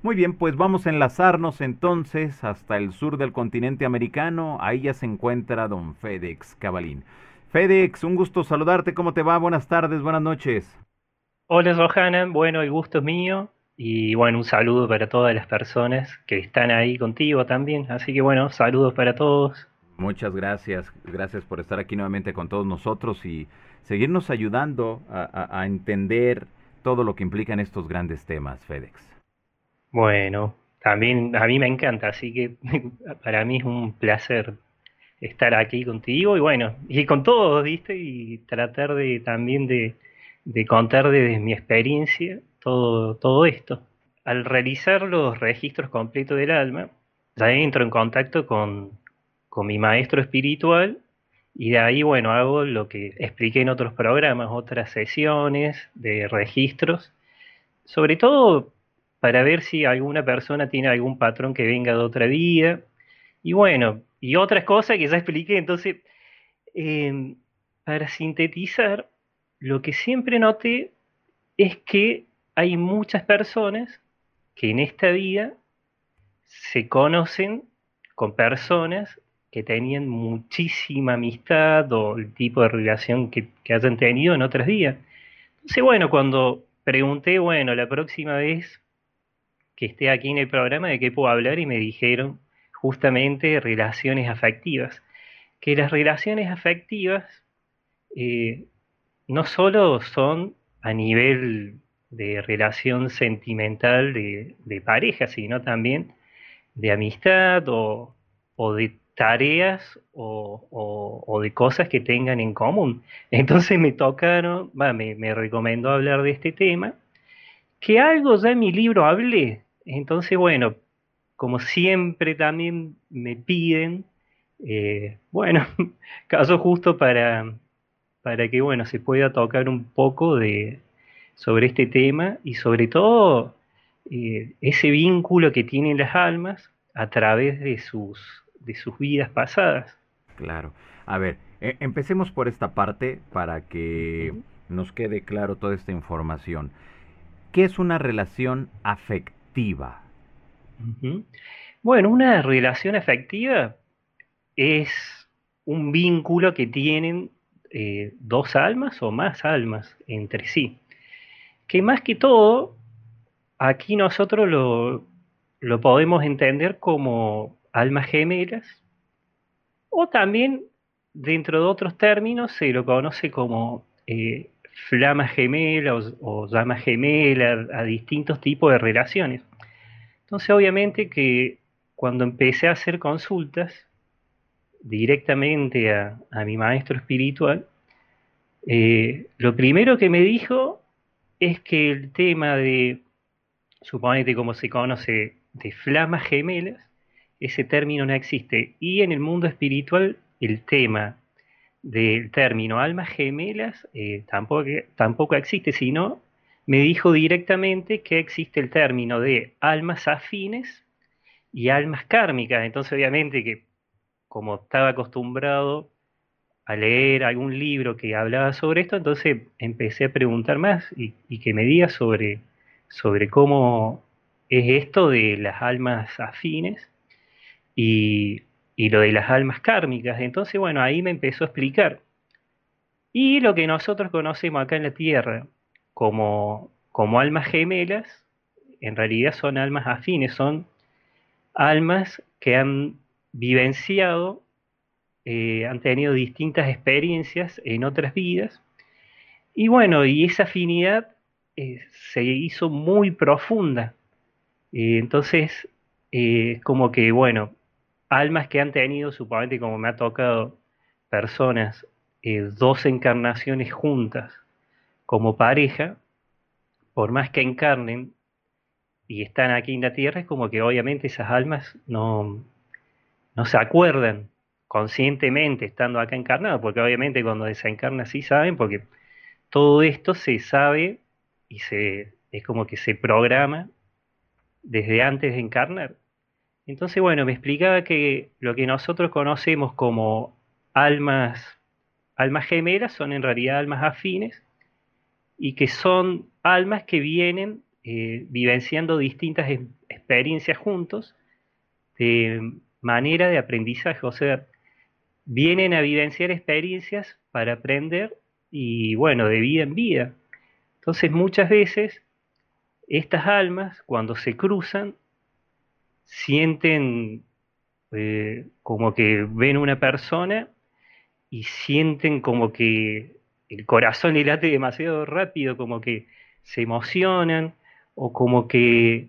Muy bien, pues vamos a enlazarnos entonces hasta el sur del continente americano. Ahí ya se encuentra don Félix Cabalín. Félix, un gusto saludarte. ¿Cómo te va? Buenas tardes, buenas noches. Hola, Johanan. Bueno, el gusto es mío. Y bueno, un saludo para todas las personas que están ahí contigo también. Así que bueno, saludos para todos. Muchas gracias. Gracias por estar aquí nuevamente con todos nosotros y seguirnos ayudando a entender todo lo que implican estos grandes temas, Félix. Bueno, también a mí me encanta, así que para mí es un placer estar aquí contigo y bueno, y con todos, ¿viste? Y tratar de también de contar desde mi experiencia todo esto. Al realizar los registros completos del alma, ya entro en contacto con mi maestro espiritual y de ahí, bueno, hago lo que expliqué en otros programas, otras sesiones de registros, sobre todo para ver si alguna persona tiene algún patrón que venga de otra vida y bueno, y otras cosas que ya expliqué. Entonces, para sintetizar, lo que siempre noté es que hay muchas personas que en esta vida se conocen con personas que tenían muchísima amistad o el tipo de relación que hayan tenido en otras vidas. Entonces, bueno, cuando pregunté, bueno, la próxima vez que esté aquí en el programa, ¿de qué puedo hablar? Y me dijeron justamente relaciones afectivas. Que las relaciones afectivas no solo son a nivel de relación sentimental de pareja, sino también de amistad o de tareas o de cosas que tengan en común. Entonces me recomendó hablar de este tema, que algo ya en mi libro hablé. Entonces, bueno, como siempre también me piden, bueno, caso justo para que, bueno, se pueda tocar un poco sobre este tema y sobre todo ese vínculo que tienen las almas a través de sus vidas pasadas. Claro. A ver, empecemos por esta parte para que nos quede claro toda esta información. ¿Qué es una relación afectiva? Bueno, una relación afectiva es un vínculo que tienen dos almas o más almas entre sí. Que más que todo, aquí nosotros lo podemos entender como almas gemelas, o también dentro de otros términos se lo conoce como flama gemela o llama gemela, a distintos tipos de relaciones. Entonces obviamente que cuando empecé a hacer consultas directamente a mi maestro espiritual, lo primero que me dijo es que el tema de, suponete como se conoce, de flamas gemelas, ese término no existe. Y en el mundo espiritual, el tema del término almas gemelas tampoco existe, sino me dijo directamente que existe el término de almas afines y almas kármicas. Entonces obviamente que, como estaba acostumbrado a leer algún libro que hablaba sobre esto, entonces empecé a preguntar más y que me diga sobre cómo es esto de las almas afines y lo de las almas kármicas. Entonces, bueno, ahí me empezó a explicar. Y lo que nosotros conocemos acá en la Tierra como almas gemelas, en realidad son almas afines, son almas que han vivenciado, han tenido distintas experiencias en otras vidas y bueno, y esa afinidad se hizo muy profunda. Entonces como que bueno, almas que han tenido, suponete como me ha tocado personas, dos encarnaciones juntas como pareja, por más que encarnen y están aquí en la Tierra, es como que obviamente esas almas no se acuerdan conscientemente estando acá encarnado, porque obviamente cuando desencarna sí saben, porque todo esto se sabe y es como que se programa desde antes de encarnar. Entonces bueno, me explicaba que lo que nosotros conocemos como almas gemelas son en realidad almas afines y que son almas que vienen vivenciando distintas experiencias juntos de manera de aprendizaje, o sea, vienen a evidenciar experiencias para aprender y bueno, de vida en vida. Entonces muchas veces estas almas cuando se cruzan sienten como que ven una persona y sienten como que el corazón le late demasiado rápido, como que se emocionan o como que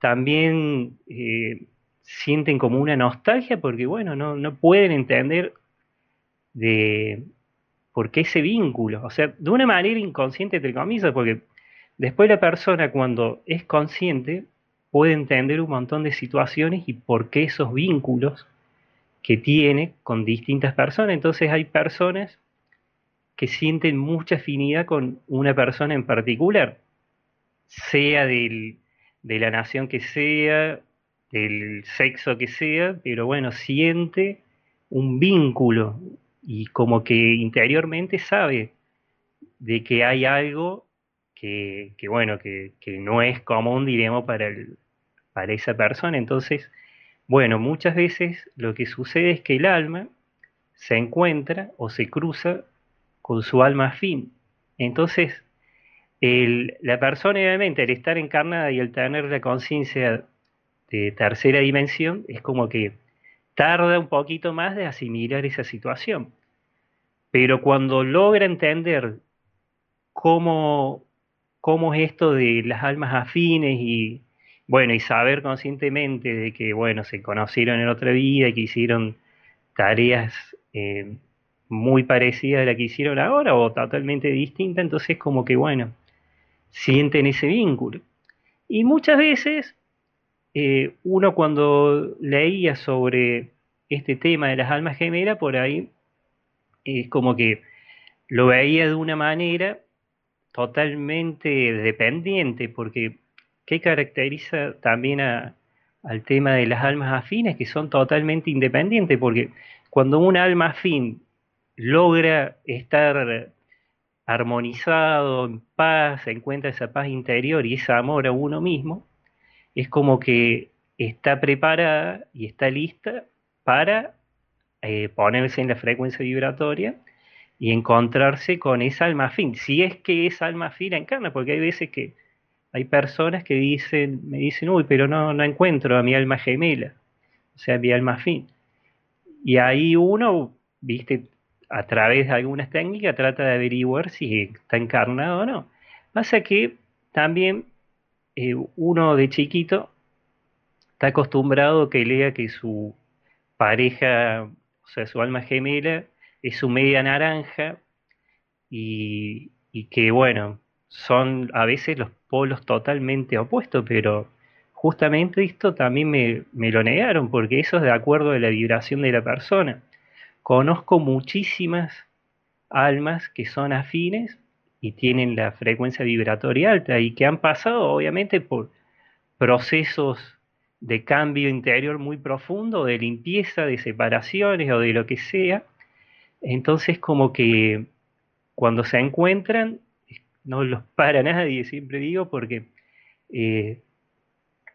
también sienten como una nostalgia porque bueno, no pueden entender de por qué ese vínculo, o sea, de una manera inconsciente entre comillas, porque después la persona cuando es consciente puede entender un montón de situaciones y por qué esos vínculos que tiene con distintas personas. Entonces hay personas que sienten mucha afinidad con una persona en particular, sea de la nación que sea, del sexo que sea, pero bueno, siente un vínculo y como que interiormente sabe de que hay algo que bueno, que no es común, diremos, para esa persona. Entonces, bueno, muchas veces lo que sucede es que el alma se encuentra o se cruza con su alma afín. Entonces, la persona, obviamente, al estar encarnada y al tener la conciencia de tercera dimensión, es como que tarda un poquito más de asimilar esa situación. Pero cuando logra entender cómo es esto de las almas afines y bueno, y saber conscientemente de que bueno, se conocieron en otra vida, que hicieron tareas muy parecidas a la que hicieron ahora o totalmente distintas, entonces como que bueno, sienten ese vínculo. Y muchas veces uno cuando leía sobre este tema de las almas gemelas, por ahí es como que lo veía de una manera totalmente dependiente, porque ¿qué caracteriza también al tema de las almas afines? Que son totalmente independientes, porque cuando un alma afín logra estar armonizado, en paz, encuentra esa paz interior y ese amor a uno mismo, es como que está preparada y está lista para ponerse en la frecuencia vibratoria y encontrarse con esa alma afín, si es que esa alma afín la encarna, porque hay veces que hay personas que me dicen, uy, pero no encuentro a mi alma gemela, o sea, mi alma afín. Y ahí uno, viste, a través de algunas técnicas trata de averiguar si está encarnado o no. Pasa que también uno de chiquito está acostumbrado que lea que su pareja, o sea, su alma gemela, es su media naranja y que bueno, son a veces los polos totalmente opuestos, pero justamente esto también me lo negaron, porque eso es de acuerdo a la vibración de la persona. Conozco muchísimas almas que son afines y tienen la frecuencia vibratoria alta y que han pasado obviamente por procesos de cambio interior muy profundo, de limpieza, de separaciones o de lo que sea. Entonces como que cuando se encuentran no los para nadie, siempre digo, porque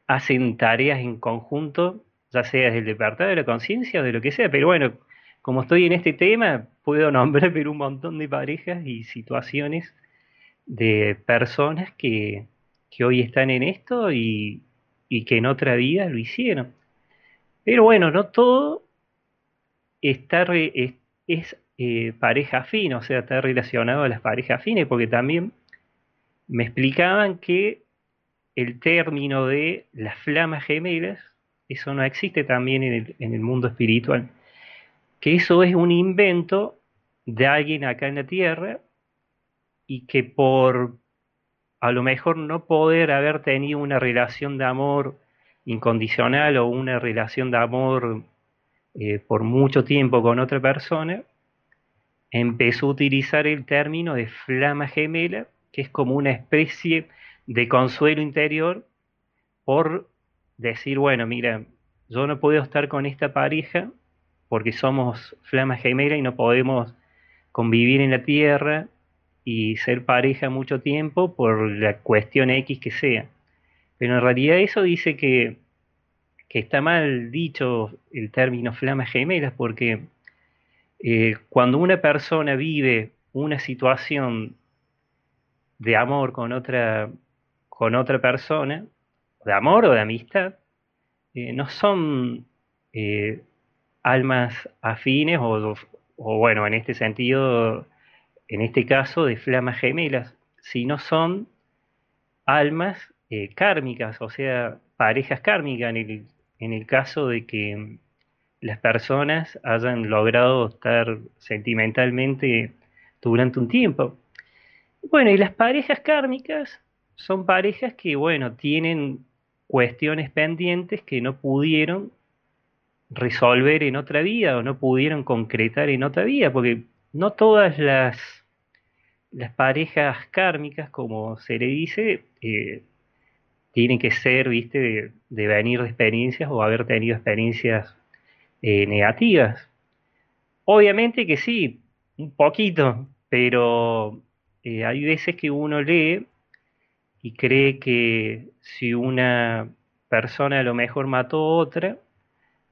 hacen tareas en conjunto, ya sea desde el despertar de la conciencia o de lo que sea. Pero bueno, como estoy en este tema, puedo nombrar pero un montón de parejas y situaciones de personas que hoy están en esto y que en otra vida lo hicieron. Pero bueno, no todo es pareja afín, o sea, está relacionado a las parejas afines, porque también me explicaban que el término de las flamas gemelas, eso no existe también en el mundo espiritual, que eso es un invento de alguien acá en la Tierra y que por a lo mejor no poder haber tenido una relación de amor incondicional o una relación de amor por mucho tiempo con otra persona, empezó a utilizar el término de flama gemela, que es como una especie de consuelo interior por decir, bueno, mira, yo no puedo estar con esta pareja porque somos flamas gemelas y no podemos convivir en la Tierra y ser pareja mucho tiempo por la cuestión X que sea. Pero en realidad eso dice que que está mal dicho el término flamas gemelas, porque cuando una persona vive una situación de amor con otra persona, de amor o de amistad, no son almas afines o bueno, en este sentido, en este caso de flamas gemelas, sino son almas kármicas, o sea, parejas kármicas en el caso de que las personas hayan logrado estar sentimentalmente durante un tiempo. Bueno, y las parejas kármicas son parejas que, bueno, tienen cuestiones pendientes que no pudieron resolver en otra vida o no pudieron concretar en otra vida, porque no todas las parejas kármicas, como se le dice, tienen que ser, viste, de venir de experiencias o haber tenido experiencias negativas. Obviamente que sí, un poquito, pero hay veces que uno lee y cree que si una persona a lo mejor mató a otra,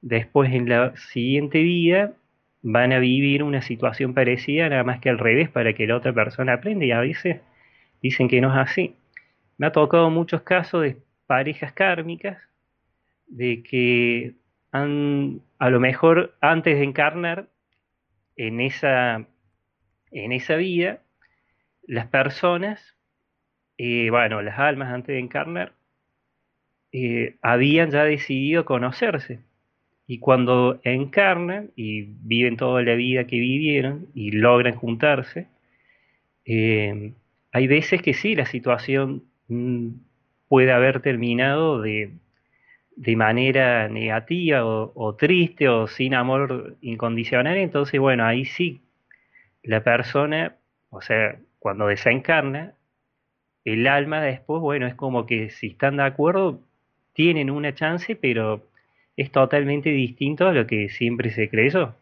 después en la siguiente vida van a vivir una situación parecida, nada más que al revés, para que la otra persona aprenda, y a veces dicen que no es así. Me ha tocado muchos casos de parejas kármicas, de que a lo mejor antes de encarnar en esa vida, las personas, bueno, las almas antes de encarnar, habían ya decidido conocerse. Y cuando encarnan y viven toda la vida que vivieron y logran juntarse, hay veces que sí, la situación puede haber terminado de manera negativa o triste o sin amor incondicional. Entonces, bueno, ahí sí, la persona, o sea, cuando desencarna, el alma después, bueno, es como que si están de acuerdo, tienen una chance, pero es totalmente distinto a lo que siempre se creyó.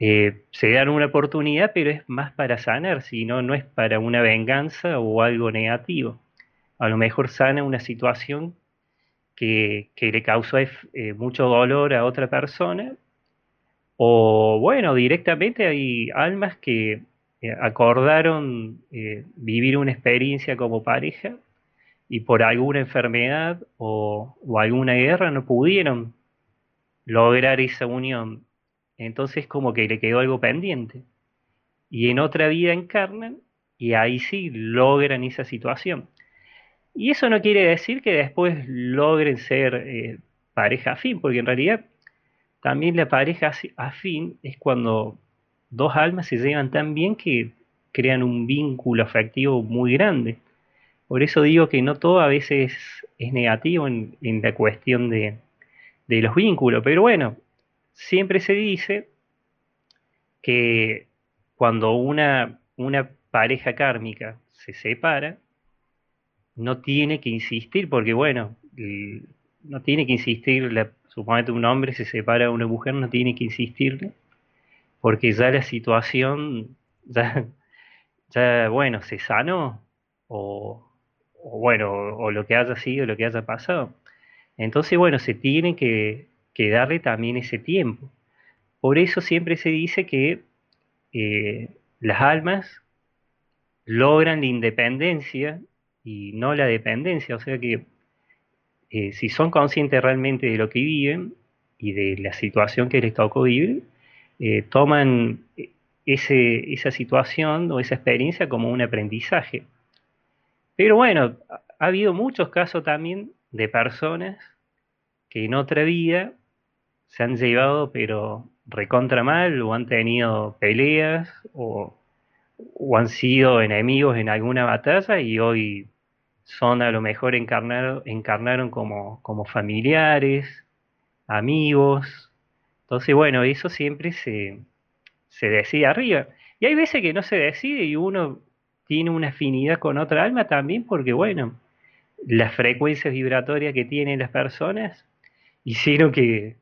Se dan una oportunidad, pero es más para sanar, sino no es para una venganza o algo negativo. A lo mejor sana una situación que le causó mucho dolor a otra persona, o bueno, directamente hay almas que acordaron vivir una experiencia como pareja, y por alguna enfermedad o alguna guerra no pudieron lograr esa unión. Entonces como que le quedó algo pendiente. Y en otra vida encarnan y ahí sí logran esa situación. Y eso no quiere decir que después logren ser pareja afín, porque en realidad también la pareja afín es cuando dos almas se llevan tan bien que crean un vínculo afectivo muy grande. Por eso digo que no todo a veces es negativo en la cuestión de los vínculos. Pero bueno, siempre se dice que cuando una pareja kármica se separa, no tiene que insistir, porque bueno, no tiene que insistir, suponete un hombre se separa de una mujer, no tiene que insistirle, porque ya la situación, ya bueno, se sanó, o bueno, o lo que haya sido, lo que haya pasado. Entonces, bueno, se tiene que darle también ese tiempo. Por eso siempre se dice que las almas logran la independencia y no la dependencia. O sea que si son conscientes realmente de lo que viven y de la situación que les tocó vivir, toman esa situación o esa experiencia como un aprendizaje. Pero bueno, ha habido muchos casos también de personas que en otra vida se han llevado pero recontra mal, o han tenido peleas, o han sido enemigos en alguna batalla y hoy son a lo mejor encarnaron como familiares, amigos. Entonces bueno, eso siempre se decide arriba. Y hay veces que no se decide y uno tiene una afinidad con otra alma también, porque bueno, las frecuencias vibratorias que tienen las personas hicieron que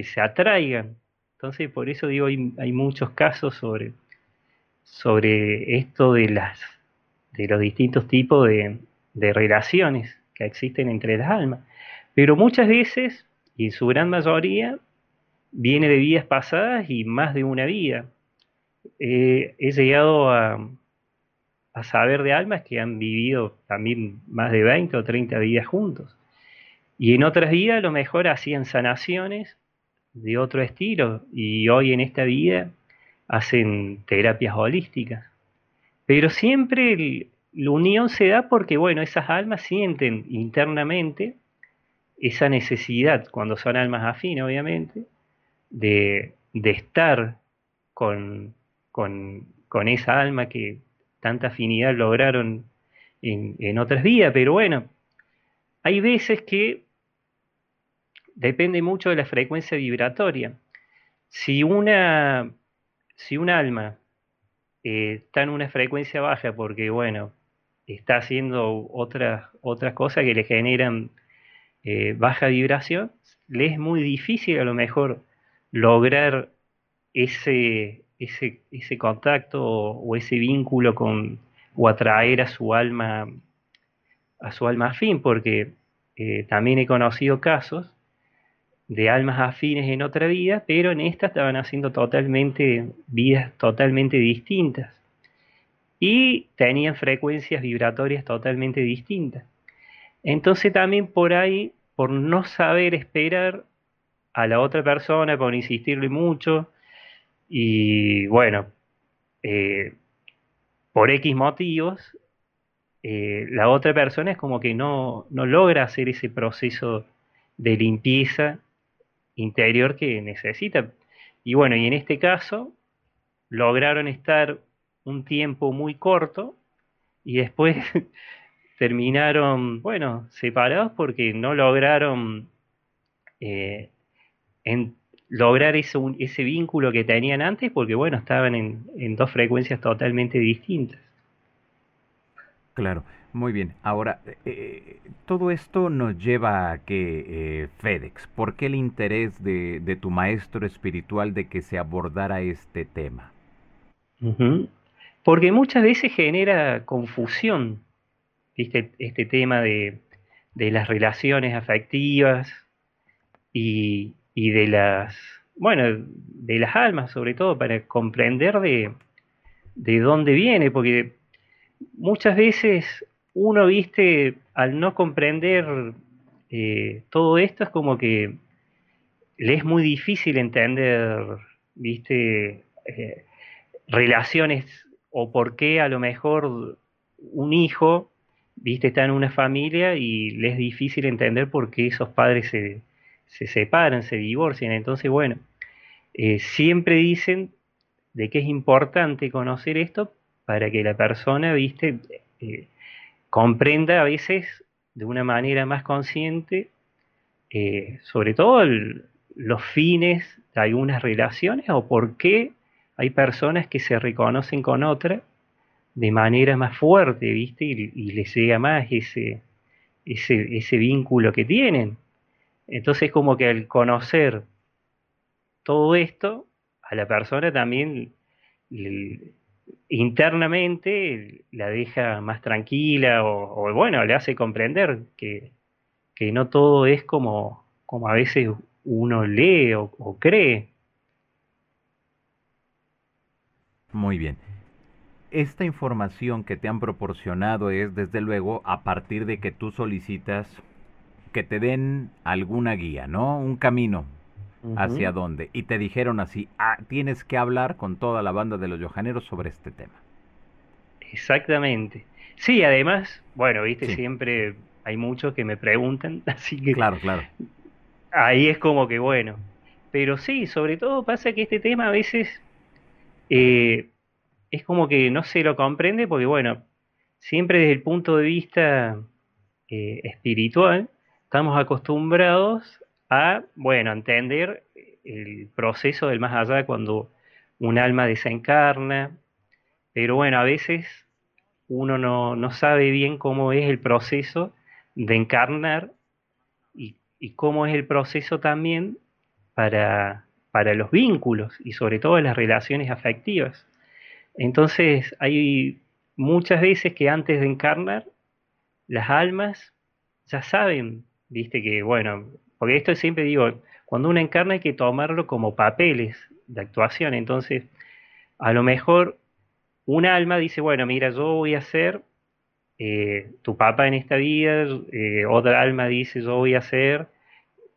se atraigan. Entonces por eso digo, hay muchos casos sobre esto de los distintos tipos de relaciones que existen entre las almas. Pero muchas veces, y en su gran mayoría viene de vidas pasadas y más de una vida. He llegado a saber de almas que han vivido también más de 20 o 30 vidas juntos. Y en otras vidas a lo mejor hacían sanaciones de otro estilo y hoy en esta vida hacen terapias holísticas. Pero siempre la unión se da porque, bueno, esas almas sienten internamente esa necesidad, cuando son almas afines obviamente, de estar con esa alma que tanta afinidad lograron en otras vidas. Pero bueno, hay veces que depende mucho de la frecuencia vibratoria. Si un alma está en una frecuencia baja porque, bueno, está haciendo otras cosas que le generan baja vibración, le es muy difícil a lo mejor lograr ese contacto o ese vínculo o atraer a su alma afín, porque también he conocido casos de almas afines en otra vida, pero en esta estaban haciendo vidas totalmente distintas y tenían frecuencias vibratorias totalmente distintas. Entonces también por ahí, por no saber esperar a la otra persona, por insistirle mucho, y bueno, por X motivos, la otra persona es como que no logra hacer ese proceso de limpieza interior que necesita. Y bueno, y en este caso lograron estar un tiempo muy corto y después terminaron, bueno, separados porque no lograron lograr ese vínculo que tenían antes, porque bueno, estaban en dos frecuencias totalmente distintas. Claro, muy bien. Ahora, todo esto nos lleva a que, Félix, ¿por qué el interés de tu maestro espiritual de que se abordara este tema? Porque muchas veces genera confusión, ¿viste? Este tema de las relaciones afectivas y de las almas, sobre todo, para comprender de dónde viene, porque muchas veces uno, viste, al no comprender todo esto, es como que le es muy difícil entender, viste, relaciones, o por qué a lo mejor un hijo, viste, está en una familia y le es difícil entender por qué esos padres se separan, se divorcian. Entonces, bueno, siempre dicen de que es importante conocer esto para que la persona, viste, comprenda a veces de una manera más consciente, sobre todo los fines de algunas relaciones, o por qué hay personas que se reconocen con otra de manera más fuerte, viste, y les llega más ese vínculo que tienen. Entonces, como que al conocer todo esto, a la persona también internamente la deja más tranquila, o bueno, le hace comprender que no todo es como a veces uno lee o cree. Muy bien. Esta información que te han proporcionado es, desde luego, a partir de que tú solicitas que te den alguna guía, ¿no? Un camino. ¿Hacia dónde? Y te dijeron así, tienes que hablar con toda la banda de los Johaneros sobre este tema. Exactamente. Sí, además, bueno, viste, sí, siempre hay muchos que me preguntan, así que claro. Ahí es como que, bueno, pero sí, sobre todo pasa que este tema a veces es como que no se lo comprende, porque bueno, siempre desde el punto de vista espiritual estamos acostumbrados a, bueno, entender el proceso del más allá cuando un alma desencarna, pero bueno, a veces uno no sabe bien cómo es el proceso de encarnar y cómo es el proceso también para los vínculos y sobre todo las relaciones afectivas. Entonces hay muchas veces que antes de encarnar las almas ya saben, viste, que bueno, Porque esto siempre digo, cuando uno encarna hay que tomarlo como papeles de actuación. Entonces, a lo mejor un alma dice, bueno, mira, yo voy a ser tu papá en esta vida. Otra alma dice, yo voy a ser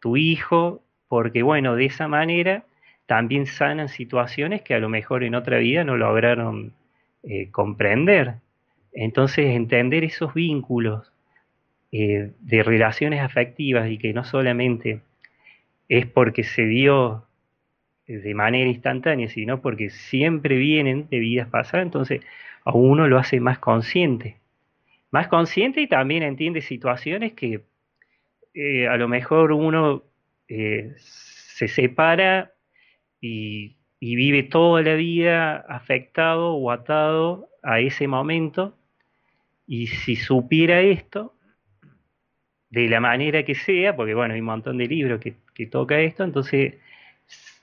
tu hijo. Porque, bueno, de esa manera también sanan situaciones que a lo mejor en otra vida no lograron comprender. Entonces, entender esos vínculos de relaciones afectivas y que no solamente es porque se dio de manera instantánea, sino porque siempre vienen de vidas pasadas, entonces a uno lo hace más consciente y también entiende situaciones que a lo mejor uno se separa y vive toda la vida afectado o atado a ese momento, y si supiera esto, de la manera que sea, porque bueno, hay un montón de libros que toca esto, entonces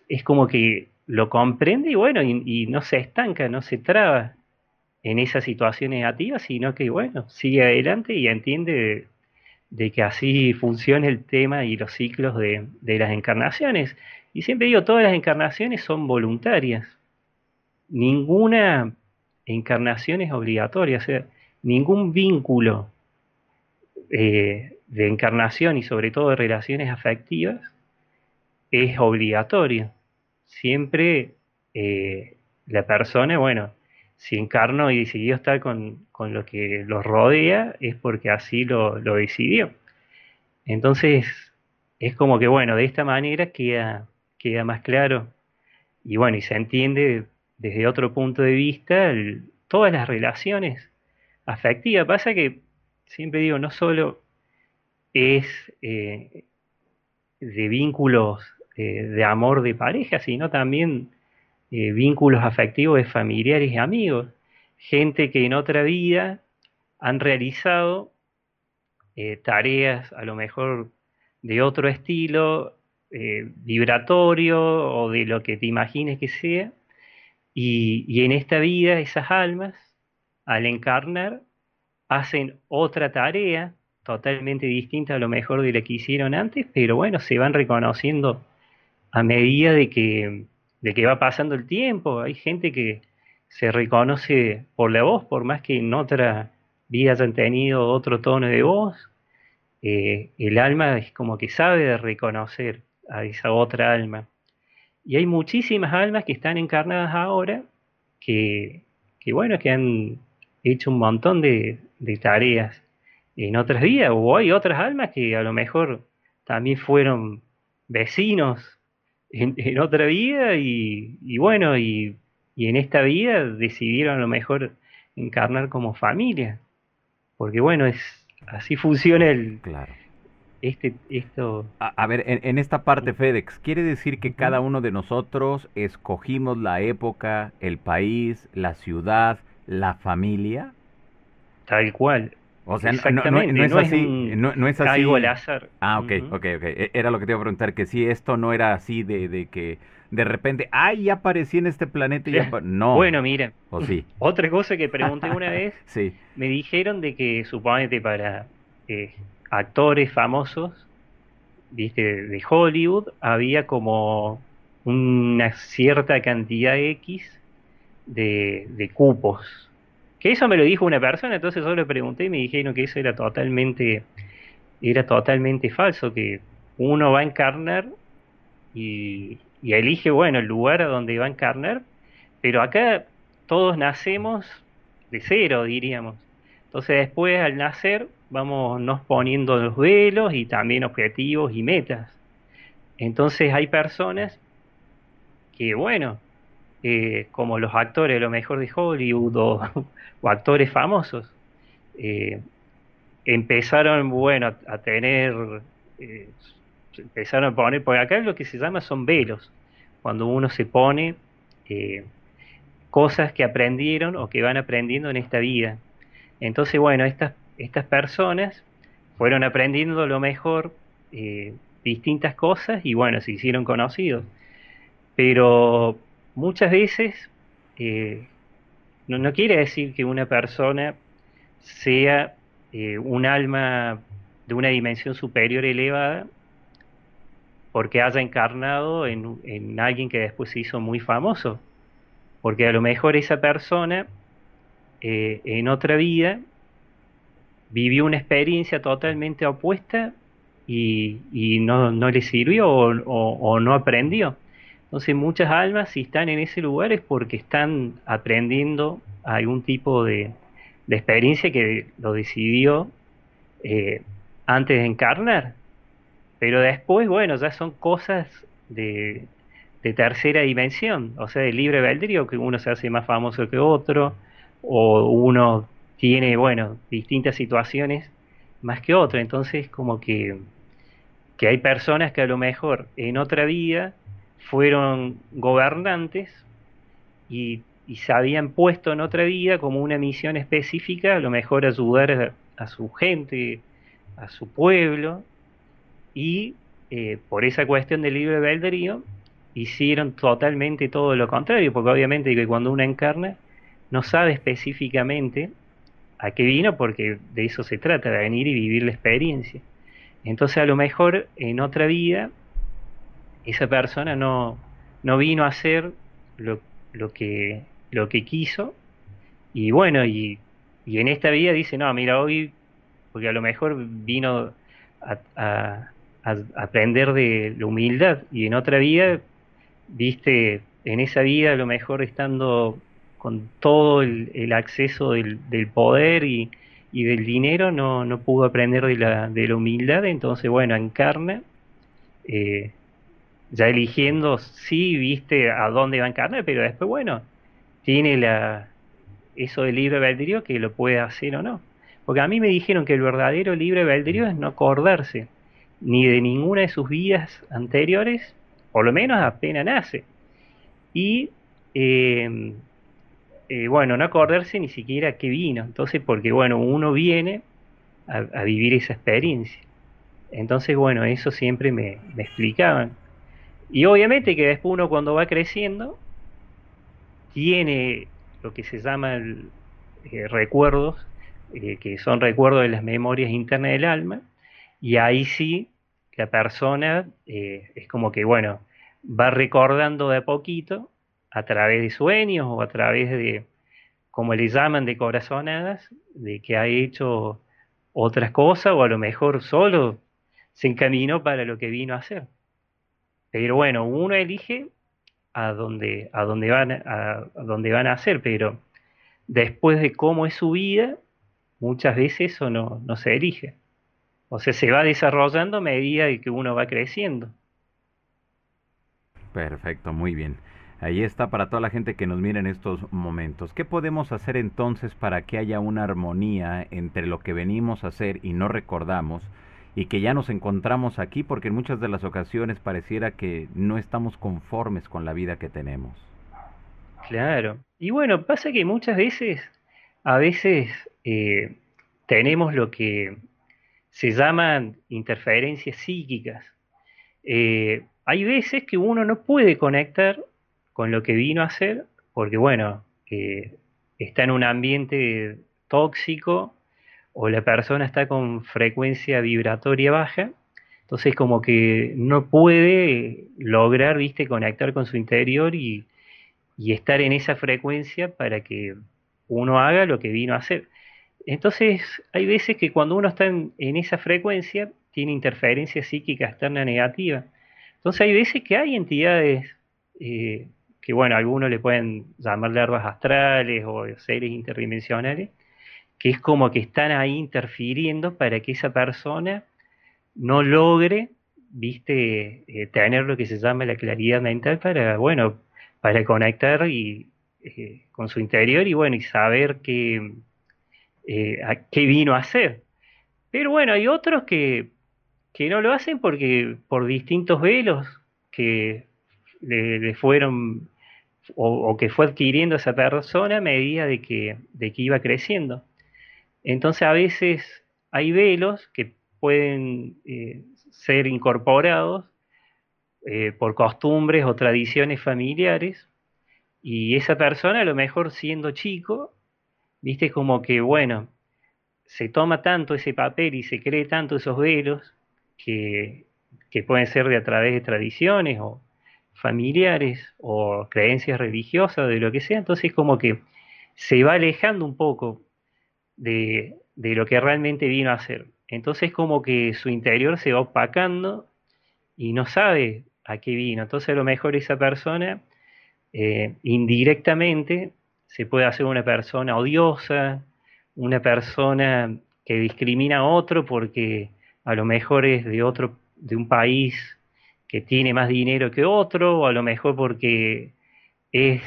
es como que lo comprende y bueno, y no se estanca, no se traba en esas situaciones negativas, sino que bueno, sigue adelante y entiende de que así funciona el tema y los ciclos de las encarnaciones. Y siempre digo, todas las encarnaciones son voluntarias, ninguna encarnación es obligatoria, o sea, ningún vínculo de encarnación y sobre todo de relaciones afectivas es obligatorio. Siempre la persona, bueno, si encarnó y decidió estar con lo que los rodea, es porque así lo decidió. Entonces, es como que, bueno, de esta manera queda más claro. Y bueno, y se entiende desde otro punto de vista todas las relaciones afectivas. Pasa que, siempre digo, no solo es de vínculos de amor de pareja, sino también vínculos afectivos de familiares y amigos, gente que en otra vida han realizado tareas a lo mejor de otro estilo, vibratorio o de lo que te imagines que sea, y en esta vida esas almas al encarnar hacen otra tarea totalmente distinta a lo mejor de la que hicieron antes, pero bueno, se van reconociendo a medida de que va pasando el tiempo. Hay gente que se reconoce por la voz, por más que en otra vida hayan tenido otro tono de voz, el alma es como que sabe reconocer a esa otra alma. Y hay muchísimas almas que están encarnadas ahora que bueno, que han hecho un montón de tareas en otras vidas, o hay otras almas que a lo mejor también fueron vecinos en otra vida y bueno, y en esta vida decidieron a lo mejor encarnar como familia, porque bueno, así funciona claro. A ver, en esta parte, Fedex, ¿quiere decir que cada uno de nosotros escogimos la época, el país, la ciudad, la familia? Tal cual. O sea, no es así. No es así. Caigo al azar. Ah, ok, ok. Era lo que te iba a preguntar, que si esto no era así de que de repente, ¡ay, ya aparecí en este planeta! No. Bueno, mira. ¿O sí? Otra cosa que pregunté una vez, sí. Me dijeron de que, suponete, para actores famosos, viste, de Hollywood, había como una cierta cantidad X de cupos. Que eso me lo dijo una persona, entonces yo le pregunté y me dijeron que eso era totalmente falso, que uno va a encarnar y elige, bueno, el lugar a donde va a encarnar, pero acá todos nacemos de cero, diríamos. Entonces después, al nacer, vamos nos poniendo los velos y también objetivos y metas. Entonces hay personas que, bueno, como los actores, lo mejor de Hollywood o actores famosos, empezaron, bueno, a tener, empezaron a poner, porque acá lo que se llama son velos, cuando uno se pone cosas que aprendieron o que van aprendiendo en esta vida. Entonces, bueno, estas personas fueron aprendiendo lo mejor distintas cosas y bueno, se hicieron conocidos. Pero muchas veces no quiere decir que una persona sea un alma de una dimensión superior elevada porque haya encarnado en alguien que después se hizo muy famoso. Porque a lo mejor esa persona en otra vida vivió una experiencia totalmente opuesta y no le sirvió o no aprendió. Entonces muchas almas, si están en ese lugar, es porque están aprendiendo algún tipo de experiencia que lo decidió antes de encarnar. Pero después, bueno, ya son cosas de tercera dimensión, o sea, de libre albedrío, que uno se hace más famoso que otro, o uno tiene, bueno, distintas situaciones más que otro. Entonces, como que hay personas que a lo mejor en otra vida fueron gobernantes y se habían puesto en otra vida como una misión específica, a lo mejor ayudar a su gente, a su pueblo, y por esa cuestión del libre albedrío hicieron totalmente todo lo contrario, porque obviamente que cuando uno encarna no sabe específicamente a qué vino, porque de eso se trata, de venir y vivir la experiencia. Entonces a lo mejor en otra vida esa persona no vino a hacer lo que quiso, y bueno, y en esta vida dice, no, mira, hoy, porque a lo mejor vino a aprender de la humildad, y en otra vida, viste, en esa vida a lo mejor estando con todo el acceso del poder y del dinero, no pudo aprender de la humildad. Entonces, bueno, encarna, ya eligiendo, sí, viste, a dónde va a encarnar, pero después, bueno, tiene eso del libre albedrío que lo puede hacer o no. Porque a mí me dijeron que el verdadero libre albedrío es no acordarse ni de ninguna de sus vidas anteriores, por lo menos apenas nace. Y bueno, no acordarse ni siquiera a qué vino. Entonces, porque bueno, uno viene a vivir esa experiencia. Entonces, bueno, eso siempre me explicaban. Y obviamente que después uno, cuando va creciendo, tiene lo que se llama recuerdos, que son recuerdos de las memorias internas del alma, y ahí sí la persona es como que, bueno, va recordando de a poquito, a través de sueños o a través de, como le llaman, de corazonadas, de que ha hecho otras cosas, o a lo mejor solo se encaminó para lo que vino a hacer. Pero bueno, uno elige a dónde van a hacer, pero después de cómo es su vida, muchas veces eso no se elige. O sea, se va desarrollando a medida de que uno va creciendo. Perfecto, muy bien. Ahí está para toda la gente que nos mira en estos momentos. ¿Qué podemos hacer entonces para que haya una armonía entre lo que venimos a hacer y no recordamos, y que ya nos encontramos aquí? Porque en muchas de las ocasiones pareciera que no estamos conformes con la vida que tenemos. Claro. Y bueno, pasa que muchas veces, a veces tenemos lo que se llaman interferencias psíquicas. Hay veces que uno no puede conectar con lo que vino a hacer, porque bueno, está en un ambiente tóxico, o la persona está con frecuencia vibratoria baja, entonces como que no puede lograr, viste, conectar con su interior y estar en esa frecuencia para que uno haga lo que vino a hacer. Entonces hay veces que cuando uno está en esa frecuencia, tiene interferencia psíquica externa negativa. Entonces hay veces que hay entidades que, bueno, a algunos le pueden llamar larvas astrales o seres interdimensionales, que es como que están ahí interfiriendo para que esa persona no logre, viste, tener lo que se llama la claridad mental para, bueno, para conectar con su interior y, bueno, y saber qué vino a hacer. Pero bueno, hay otros que no lo hacen porque por distintos velos que le fueron o que fue adquiriendo esa persona a medida de que iba creciendo. Entonces a veces hay velos que pueden ser incorporados por costumbres o tradiciones familiares, y esa persona a lo mejor siendo chico, viste, como que bueno, se toma tanto ese papel y se cree tanto esos velos que pueden ser de a través de tradiciones o familiares o creencias religiosas, de lo que sea. Entonces como que se va alejando un poco de lo que realmente vino a ser. Entonces como que su interior se va opacando y no sabe a qué vino. Entonces a lo mejor esa persona indirectamente se puede hacer una persona odiosa, una persona que discrimina a otro porque a lo mejor es de un país que tiene más dinero que otro, o a lo mejor porque es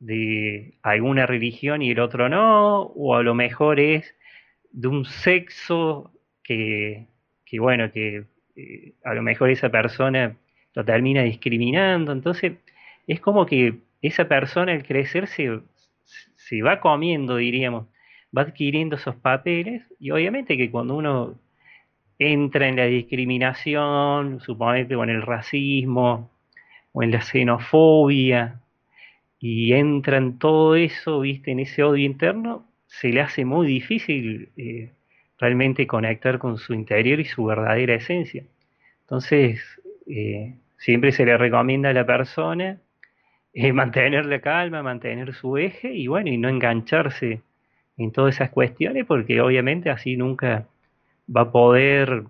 de alguna religión y el otro no, o a lo mejor es de un sexo que bueno, que a lo mejor esa persona lo termina discriminando. Entonces es como que esa persona al crecer se va comiendo, diríamos, va adquiriendo esos papeles, y obviamente que cuando uno entra en la discriminación, suponete, o en el racismo, o en la xenofobia, y entra en todo eso, viste, en ese odio interno, se le hace muy difícil realmente conectar con su interior y su verdadera esencia. Entonces, siempre se le recomienda a la persona mantener la calma, mantener su eje, y bueno, y no engancharse en todas esas cuestiones, porque obviamente así nunca va a poder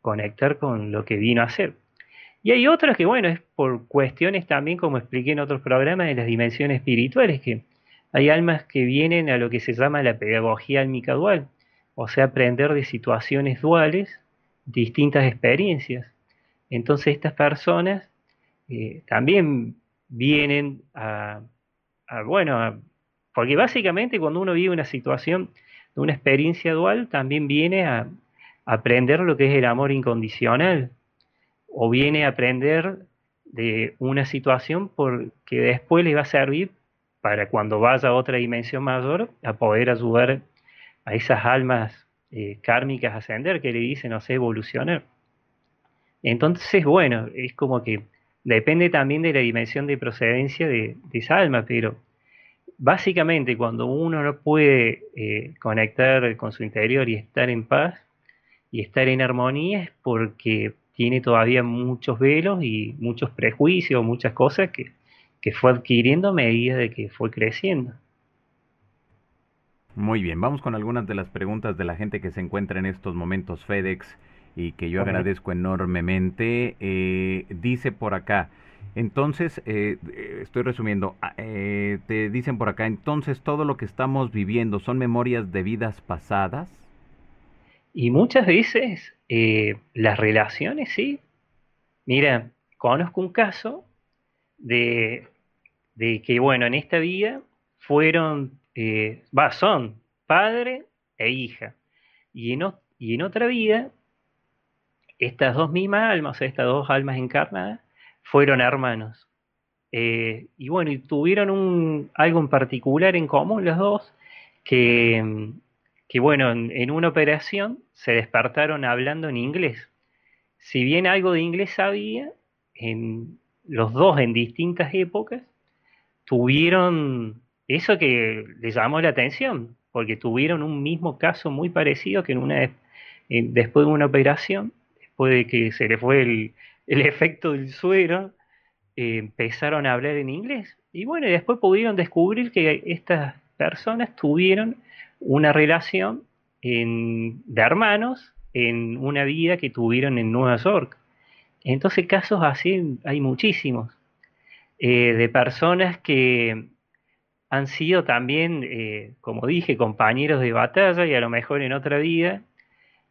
conectar con lo que vino a ser. Y hay otras que, bueno, es por cuestiones también, como expliqué en otros programas, de las dimensiones espirituales, que hay almas que vienen a lo que se llama la pedagogía álmica dual, o sea, aprender de situaciones duales, distintas experiencias. Entonces estas personas también vienen porque básicamente cuando uno vive una situación, una experiencia dual, también viene a aprender lo que es el amor incondicional, o viene a aprender de una situación porque después le va a servir para cuando vaya a otra dimensión mayor a poder ayudar a esas almas kármicas a ascender, que le dicen, no sé, evolucionar. Entonces, bueno, es como que depende también de la dimensión de procedencia de esa alma, pero básicamente cuando uno no puede conectar con su interior y estar en paz y estar en armonía, es porque tiene todavía muchos velos y muchos prejuicios, muchas cosas que fue adquiriendo a medida de que fue creciendo. Muy bien, vamos con algunas de las preguntas de la gente que se encuentra en estos momentos, Fedex, y que yo agradezco enormemente. Dice por acá, entonces, estoy resumiendo, te dicen por acá, entonces todo lo que estamos viviendo son memorias de vidas pasadas. Y muchas veces las relaciones, sí. Mira, conozco un caso de que, bueno, en esta vida son padre e hija. Y en otra vida, estas dos mismas almas, o sea, estas dos almas encarnadas, fueron hermanos. Y bueno, y tuvieron algo en particular en común los dos, que bueno, en una operación se despertaron hablando en inglés. Si bien algo de inglés sabía, los dos en distintas épocas tuvieron eso que les llamó la atención, porque tuvieron un mismo caso muy parecido, que después de una operación, después de que se le fue el efecto del suero, empezaron a hablar en inglés. Y bueno, después pudieron descubrir que estas personas tuvieron una relación de hermanos en una vida que tuvieron en Nueva York. Entonces casos así hay muchísimos, de personas que han sido también, como dije, compañeros de batalla, y a lo mejor en otra vida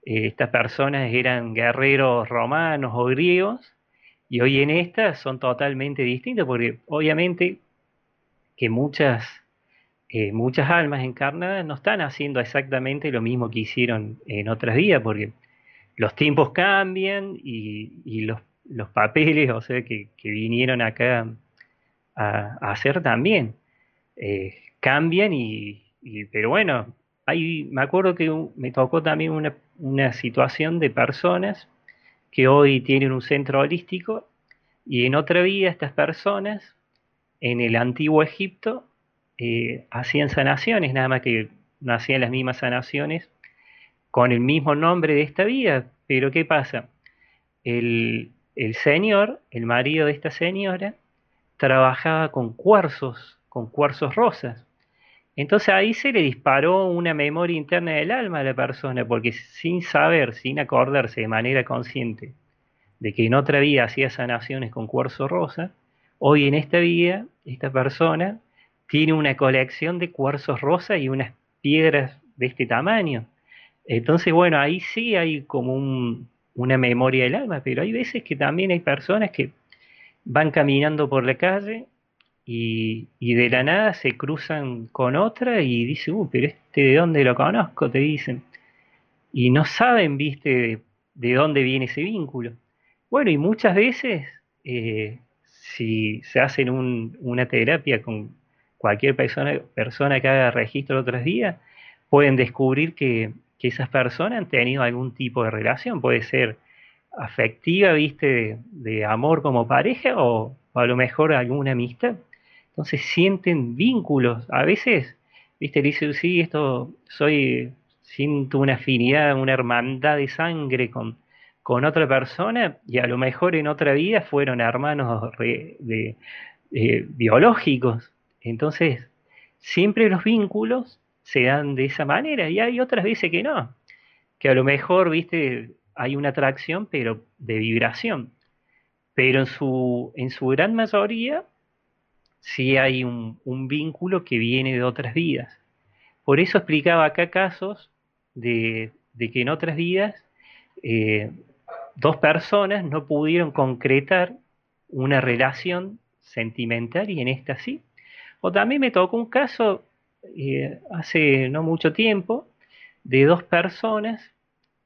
estas personas eran guerreros romanos o griegos, y hoy en estas son totalmente distintas, porque obviamente que muchas almas encarnadas no están haciendo exactamente lo mismo que hicieron en otras vidas, porque los tiempos cambian y los papeles, o sea, que vinieron acá a hacer también, cambian, pero bueno, me acuerdo que me tocó también una situación de personas que hoy tienen un centro holístico, y en otra vida estas personas en el antiguo Egipto hacían sanaciones, nada más que no hacían las mismas sanaciones con el mismo nombre de esta vida. Pero ¿qué pasa? el señor, el marido de esta señora, trabajaba con cuarzos rosas. Entonces ahí se le disparó una memoria interna del alma a la persona, porque sin saber, sin acordarse de manera consciente de que en otra vida hacía sanaciones con cuarzo rosa, hoy en esta vida, esta persona tiene una colección de cuarzos rosa y unas piedras de este tamaño. Entonces, bueno, ahí sí hay como una memoria del alma, pero hay veces que también hay personas que van caminando por la calle y de la nada se cruzan con otra y dicen, pero este de dónde lo conozco, te dicen. Y no saben, viste, de dónde viene ese vínculo. Bueno, y muchas veces, si se hacen una terapia con cualquier persona que haga registro otros días, pueden descubrir que esas personas han tenido algún tipo de relación. Puede ser afectiva, viste, de amor como pareja, o a lo mejor alguna amistad. Entonces sienten vínculos, a veces, viste, dice, sí, siento una afinidad, una hermandad de sangre con otra persona, y a lo mejor en otra vida fueron hermanos biológicos. Entonces, siempre los vínculos se dan de esa manera, y hay otras veces que no, que a lo mejor, viste, hay una atracción, pero de vibración. Pero en su gran mayoría, sí hay un vínculo que viene de otras vidas. Por eso explicaba acá casos de que en otras vidas dos personas no pudieron concretar una relación sentimental y en esta sí. O también me tocó un caso hace no mucho tiempo de dos personas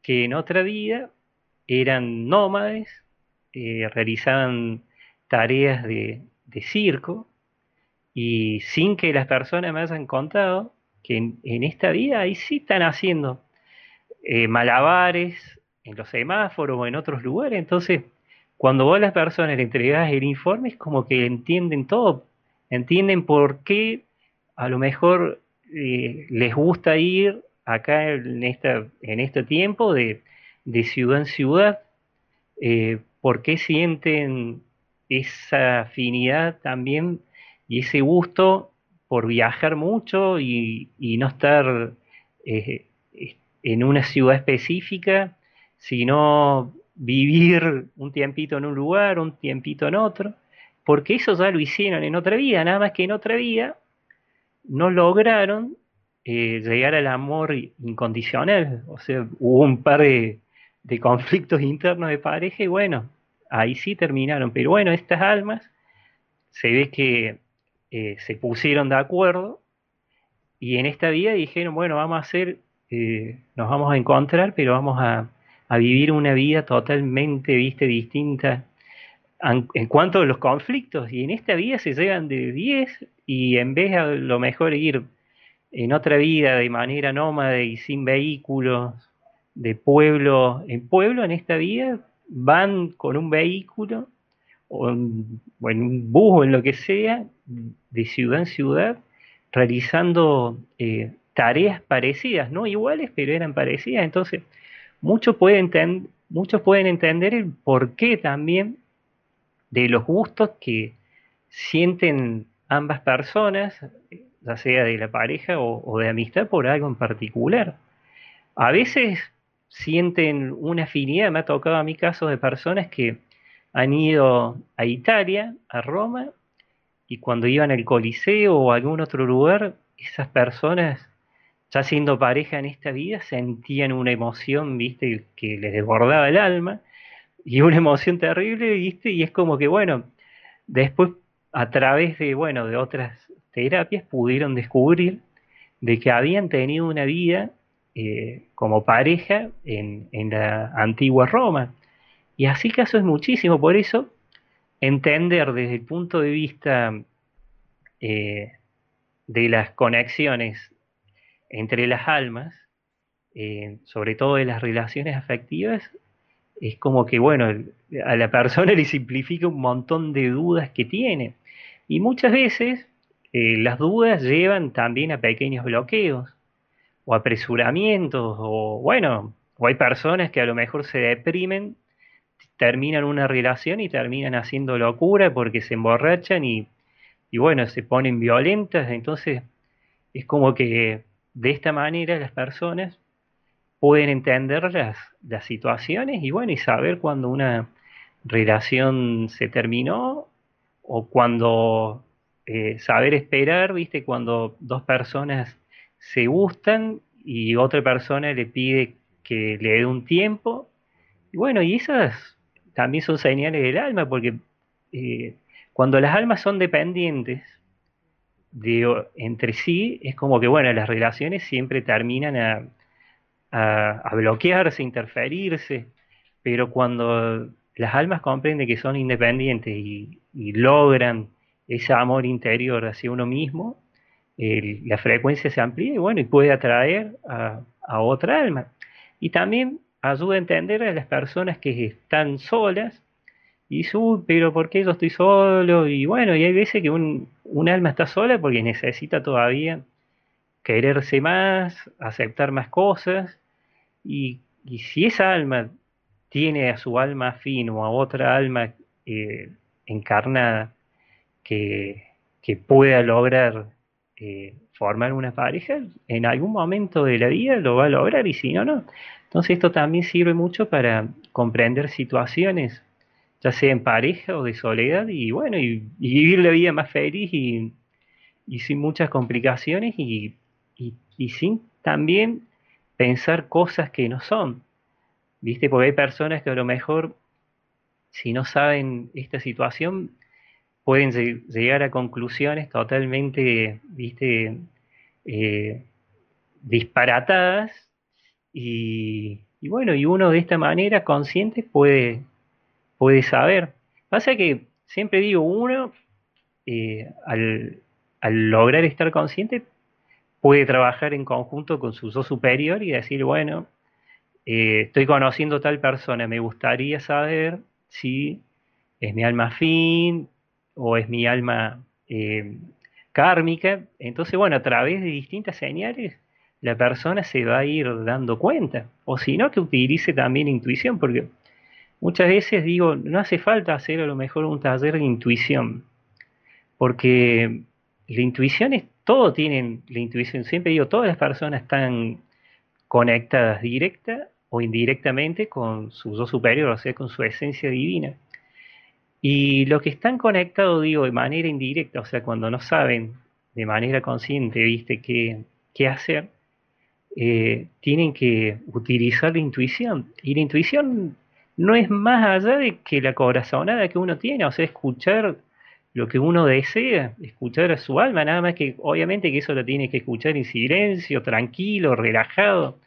que en otra vida eran nómades, realizaban tareas de circo, y sin que las personas me hayan contado que en esta vida ahí sí están haciendo malabares en los semáforos o en otros lugares. Entonces, cuando vos a las personas le entregás el informe, es como que entienden todo, entienden por qué a lo mejor les gusta ir acá en este tiempo de ciudad en ciudad, por qué sienten esa afinidad también y ese gusto por viajar mucho y no estar en una ciudad específica, sino vivir un tiempito en un lugar, un tiempito en otro, porque eso ya lo hicieron en otra vida, nada más que en otra vida no lograron llegar al amor incondicional. O sea, hubo un par de conflictos internos de pareja y bueno, ahí sí terminaron, pero bueno, estas almas se ve que se pusieron de acuerdo y en esta vida dijeron, bueno, vamos a hacer, nos vamos a encontrar, pero vamos a vivir una vida totalmente, viste, distinta en cuanto a los conflictos, y en esta vida se llevan de 10 y en vez a lo mejor ir en otra vida de manera nómada y sin vehículos, de pueblo en pueblo, en esta vida van con un vehículo o en un bus o en lo que sea, de ciudad en ciudad, realizando tareas parecidas, no iguales, pero eran parecidas. Entonces, muchos pueden entender el porqué también de los gustos que sienten ambas personas, ya sea de la pareja o de amistad, por algo en particular. A veces sienten una afinidad, me ha tocado a mí casos de personas que han ido a Italia, a Roma, y cuando iban al Coliseo o a algún otro lugar, esas personas, ya siendo pareja en esta vida, sentían una emoción, viste, que les desbordaba el alma, y una emoción terrible, viste, y es como que, bueno, después a través de otras terapias pudieron descubrir de que habían tenido una vida como pareja en la antigua Roma. Y así caso es muchísimo, por eso entender desde el punto de vista de las conexiones entre las almas, sobre todo de las relaciones afectivas, es como que, bueno, a la persona le simplifica un montón de dudas que tiene. Y muchas veces las dudas llevan también a pequeños bloqueos, o apresuramientos, o hay personas que a lo mejor se deprimen terminan una relación y terminan haciendo locura porque se emborrachan y bueno, se ponen violentas. Entonces es como que de esta manera las personas pueden entender las situaciones y bueno, y saber cuando una relación se terminó o cuando saber esperar, viste, cuando dos personas se gustan y otra persona le pide que le dé un tiempo. Y bueno, y esas también son señales del alma, porque cuando las almas son dependientes entre sí, es como que bueno, las relaciones siempre terminan a bloquearse, interferirse, pero cuando las almas comprenden que son independientes y logran ese amor interior hacia uno mismo, la frecuencia se amplía y bueno, y puede atraer a otra alma. Y también ayuda a entender a las personas que están solas y dicen, uy, pero ¿por qué yo estoy solo? Y bueno, y hay veces que un alma está sola porque necesita todavía quererse más, aceptar más cosas, y si esa alma tiene a su alma afín o a otra alma encarnada que pueda lograr formar una pareja, en algún momento de la vida lo va a lograr y si no, no. Entonces esto también sirve mucho para comprender situaciones, ya sea en pareja o de soledad, y bueno, y vivir la vida más feliz y sin muchas complicaciones y sin también pensar cosas que no son, ¿viste? Porque hay personas que a lo mejor, si no saben esta situación, pueden llegar a conclusiones totalmente, ¿viste? Disparatadas, y bueno, y uno de esta manera consciente puede saber. Pasa que siempre digo, uno al lograr estar consciente puede trabajar en conjunto con su yo superior y decir, bueno, estoy conociendo tal persona, me gustaría saber si es mi alma afín o es mi alma kármica. Entonces, bueno, a través de distintas señales la persona se va a ir dando cuenta, o si no, que utilice también intuición, porque muchas veces digo, no hace falta hacer a lo mejor un taller de intuición, porque la intuición es, todos tienen la intuición, siempre digo, todas las personas están conectadas directa o indirectamente con su yo superior, o sea, con su esencia divina. Y los que están conectados, digo, de manera indirecta, o sea, cuando no saben de manera consciente, viste, qué hacer, tienen que utilizar la intuición. Y la intuición no es más allá de que la corazonada que uno tiene, o sea, escuchar lo que uno desea, escuchar a su alma, nada más que obviamente que eso lo tiene que escuchar en silencio, tranquilo, relajado,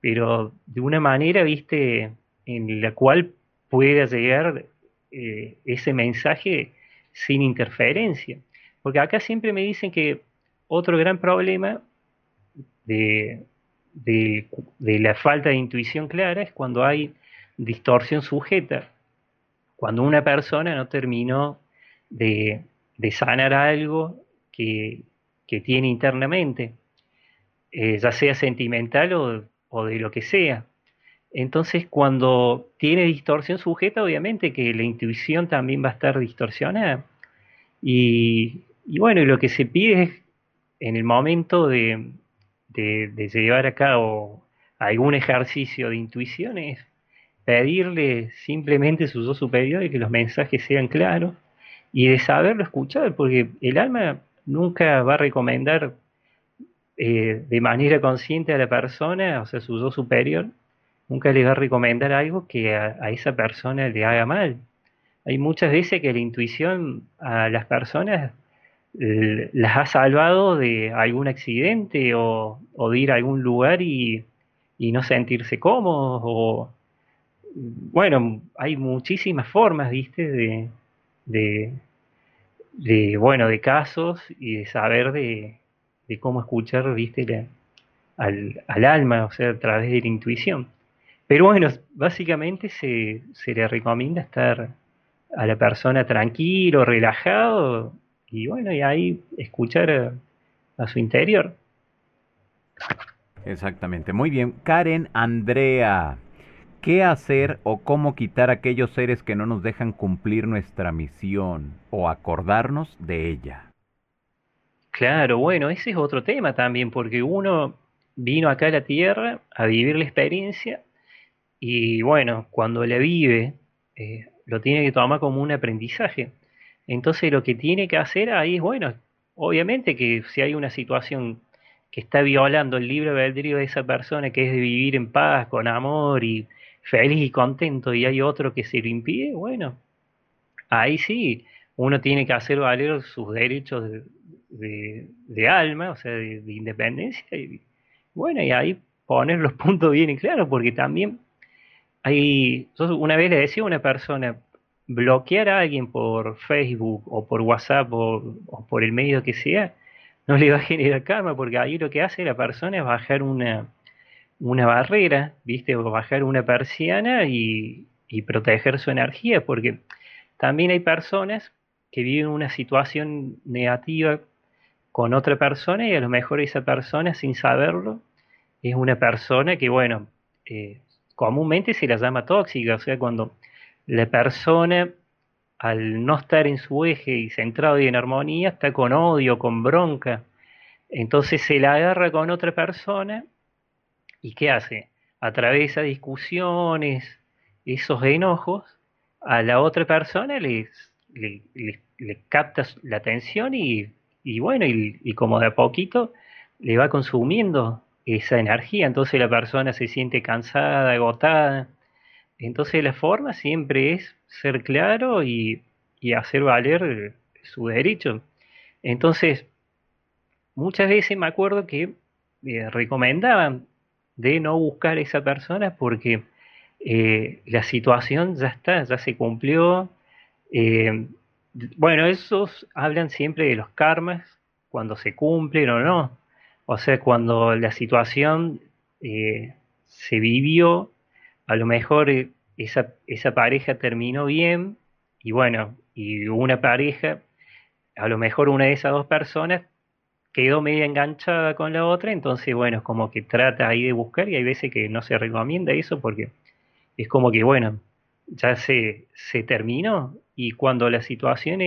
pero de una manera, viste, en la cual pueda llegar ese mensaje sin interferencia. Porque acá siempre me dicen que otro gran problema de la falta de intuición clara es cuando hay distorsión sujeta, cuando una persona no terminó de sanar algo que tiene internamente, ya sea sentimental o de lo que sea. Entonces, cuando tiene distorsión sujeta, obviamente que la intuición también va a estar distorsionada. Y bueno, lo que se pide es, en el momento de llevar a cabo algún ejercicio de intuición, es pedirle simplemente a su yo superior que los mensajes sean claros y de saberlo escuchar, porque el alma nunca va a recomendar de manera consciente a la persona, o sea, su yo superior, nunca le va a recomendar algo que a esa persona le haga mal. Hay muchas veces que la intuición a las personas las ha salvado de algún accidente o de ir a algún lugar y no sentirse cómodos. O, bueno, hay muchísimas formas, ¿viste? Bueno, de casos y de saber de cómo escuchar, ¿viste? Al alma, o sea, a través de la intuición. Pero bueno, básicamente se le recomienda estar a la persona tranquilo, relajado, y bueno, y ahí escuchar a su interior. Exactamente, muy bien. Karen Andrea, ¿Qué hacer o cómo quitar aquellos seres que no nos dejan cumplir nuestra misión o acordarnos de ella? Claro, bueno, ese es otro tema también, porque uno vino acá a la Tierra a vivir la experiencia y bueno, cuando la vive lo tiene que tomar como un aprendizaje. Entonces lo que tiene que hacer ahí es, bueno, obviamente que si hay una situación que está violando el libre albedrío de esa persona, que es de vivir en paz, con amor y feliz y contento, y hay otro que se lo impide, bueno, ahí sí, uno tiene que hacer valer sus derechos de alma, o sea, de independencia, y bueno, y ahí poner los puntos bien y claros, porque también hay, yo una vez le decía a una persona, bloquear a alguien por Facebook o por WhatsApp o por el medio que sea, no le va a generar karma, porque ahí lo que hace la persona es bajar una barrera, ¿viste? O bajar una persiana y proteger su energía, porque también hay personas que viven una situación negativa con otra persona y a lo mejor esa persona, sin saberlo, es una persona que, bueno, comúnmente se la llama tóxica, o sea, cuando la persona, al no estar en su eje y centrado y en armonía, está con odio, con bronca. Entonces se la agarra con otra persona y ¿qué hace? A través de esas discusiones, esos enojos, a la otra persona le capta la atención y bueno, y como de a poquito le va consumiendo esa energía. Entonces la persona se siente cansada, agotada. Entonces la forma siempre es ser claro y hacer valer su derecho. Entonces, muchas veces me acuerdo que recomendaban de no buscar a esa persona porque la situación ya está, ya se cumplió. Bueno, esos hablan siempre de los karmas, cuando se cumplen o no. O sea, cuando la situación se vivió, a lo mejor esa pareja terminó bien y bueno, y una pareja, a lo mejor una de esas dos personas quedó media enganchada con la otra, entonces bueno, como que trata ahí de buscar y hay veces que no se recomienda eso porque es como que bueno, ya se terminó y cuando la situación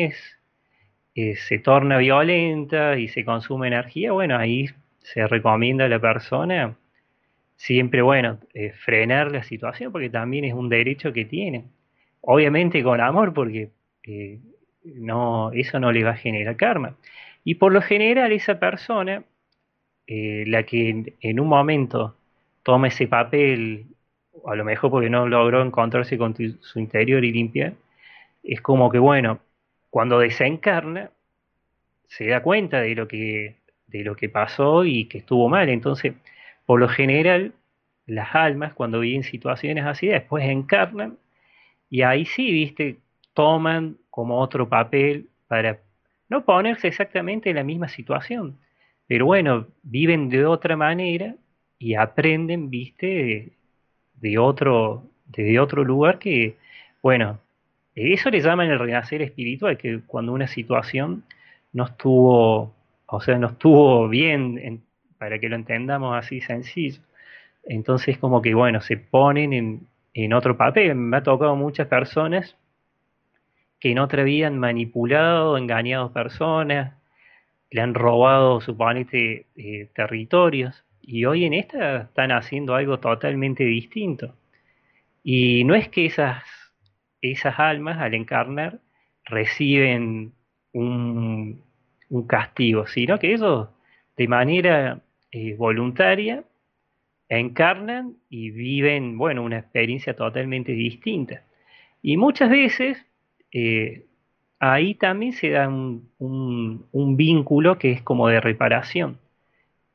se torna violenta y se consume energía, bueno, ahí se recomienda a la persona siempre, bueno, frenar la situación porque también es un derecho que tiene. Obviamente con amor porque no, eso no le va a generar karma. Y por lo general esa persona, la que en un momento toma ese papel, a lo mejor porque no logró encontrarse con su interior y limpiar, es como que bueno, cuando desencarna se da cuenta de lo que pasó y que estuvo mal, entonces por lo general, las almas cuando viven situaciones así, después encarnan y ahí sí, viste, toman como otro papel para no ponerse exactamente en la misma situación, pero bueno, viven de otra manera y aprenden, viste, de otro lugar que, bueno, eso le llaman el renacer espiritual, que cuando una situación no estuvo, o sea, no estuvo bien para que lo entendamos así sencillo, entonces como que bueno, se ponen en otro papel. Me ha tocado muchas personas que en otra vida han manipulado, engañado personas, le han robado, suponete, territorios, y hoy en esta están haciendo algo totalmente distinto. Y no es que esas almas al encarnar reciben un castigo, sino que ellos de manera voluntaria, encarnan y viven, bueno, una experiencia totalmente distinta. Y muchas veces ahí también se da un vínculo que es como de reparación,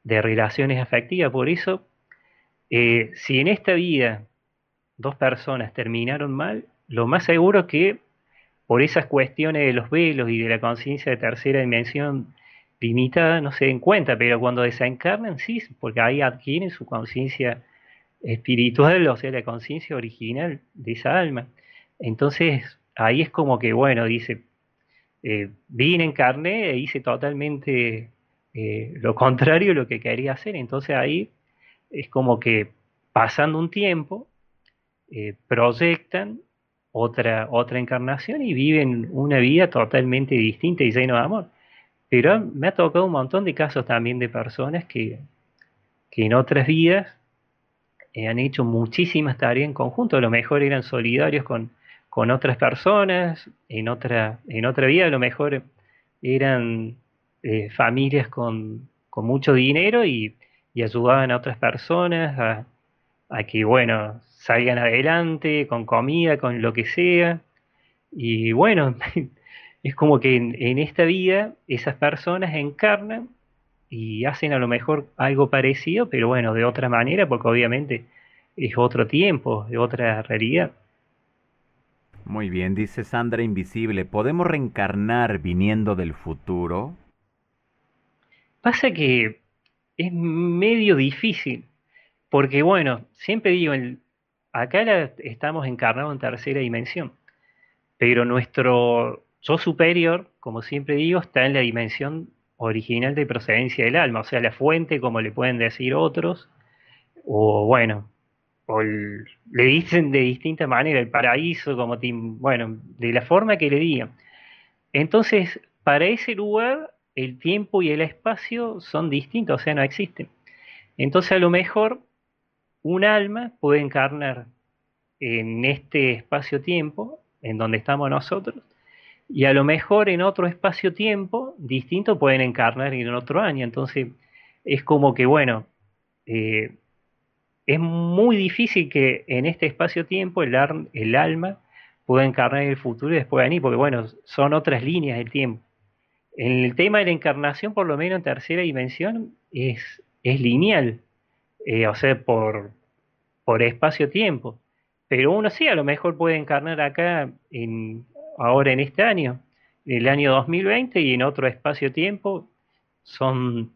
de relaciones afectivas. Por eso, si en esta vida dos personas terminaron mal, lo más seguro es que por esas cuestiones de los velos y de la conciencia de tercera dimensión limitada no se den cuenta, pero cuando desencarnan sí, porque ahí adquieren su conciencia espiritual, o sea, la conciencia original de esa alma. Entonces ahí es como que, bueno, dice, vine, encarné e hice totalmente lo contrario de lo que quería hacer. Entonces ahí es como que pasando un tiempo, proyectan otra encarnación y viven una vida totalmente distinta y llena de amor. Pero me ha tocado un montón de casos también de personas que en otras vidas han hecho muchísimas tareas en conjunto. A lo mejor eran solidarios con otras personas, en otra vida a lo mejor eran familias con mucho dinero y ayudaban a otras personas a que, bueno, salgan adelante con comida, con lo que sea. Y bueno, es como que en esta vida esas personas encarnan y hacen a lo mejor algo parecido, pero bueno, de otra manera, porque obviamente es otro tiempo, es otra realidad. Muy bien, dice Sandra Invisible, ¿podemos reencarnar viniendo del futuro? Pasa que es medio difícil, porque bueno, siempre digo, acá estamos encarnados en tercera dimensión, pero nuestro yo superior, como siempre digo, está en la dimensión original de procedencia del alma, o sea, la fuente, como le pueden decir otros, o bueno, le dicen de distinta manera, el paraíso, bueno, de la forma que le digan. Entonces, para ese lugar, el tiempo y el espacio son distintos, o sea, no existen. Entonces, a lo mejor, un alma puede encarnar en este espacio-tiempo, en donde estamos nosotros, y a lo mejor en otro espacio-tiempo distinto pueden encarnar en otro año. Entonces, es como que, bueno, es muy difícil que en este espacio-tiempo el alma pueda encarnar en el futuro y después venir, porque bueno, son otras líneas del tiempo. En el tema de la encarnación, por lo menos en tercera dimensión, es lineal, o sea, por espacio-tiempo. Pero uno sí, a lo mejor puede encarnar acá ahora en este año, el año 2020, y en otro espacio-tiempo son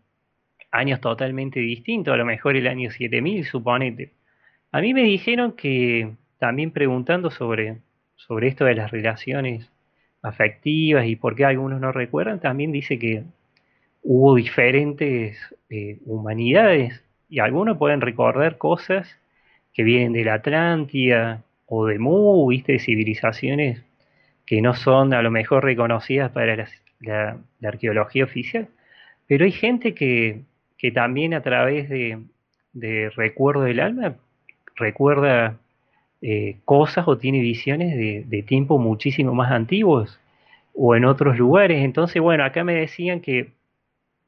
años totalmente distintos, a lo mejor el año 7000, suponete. A mí me dijeron que, también preguntando sobre esto de las relaciones afectivas y por qué algunos no recuerdan, también dice que hubo diferentes humanidades, y algunos pueden recordar cosas que vienen de la Atlántida o de Mu, ¿viste? De civilizaciones que no son a lo mejor reconocidas para la arqueología oficial, pero hay gente que también a través de recuerdo del alma recuerda cosas o tiene visiones de tiempo muchísimo más antiguos o en otros lugares. Entonces, bueno, acá me decían que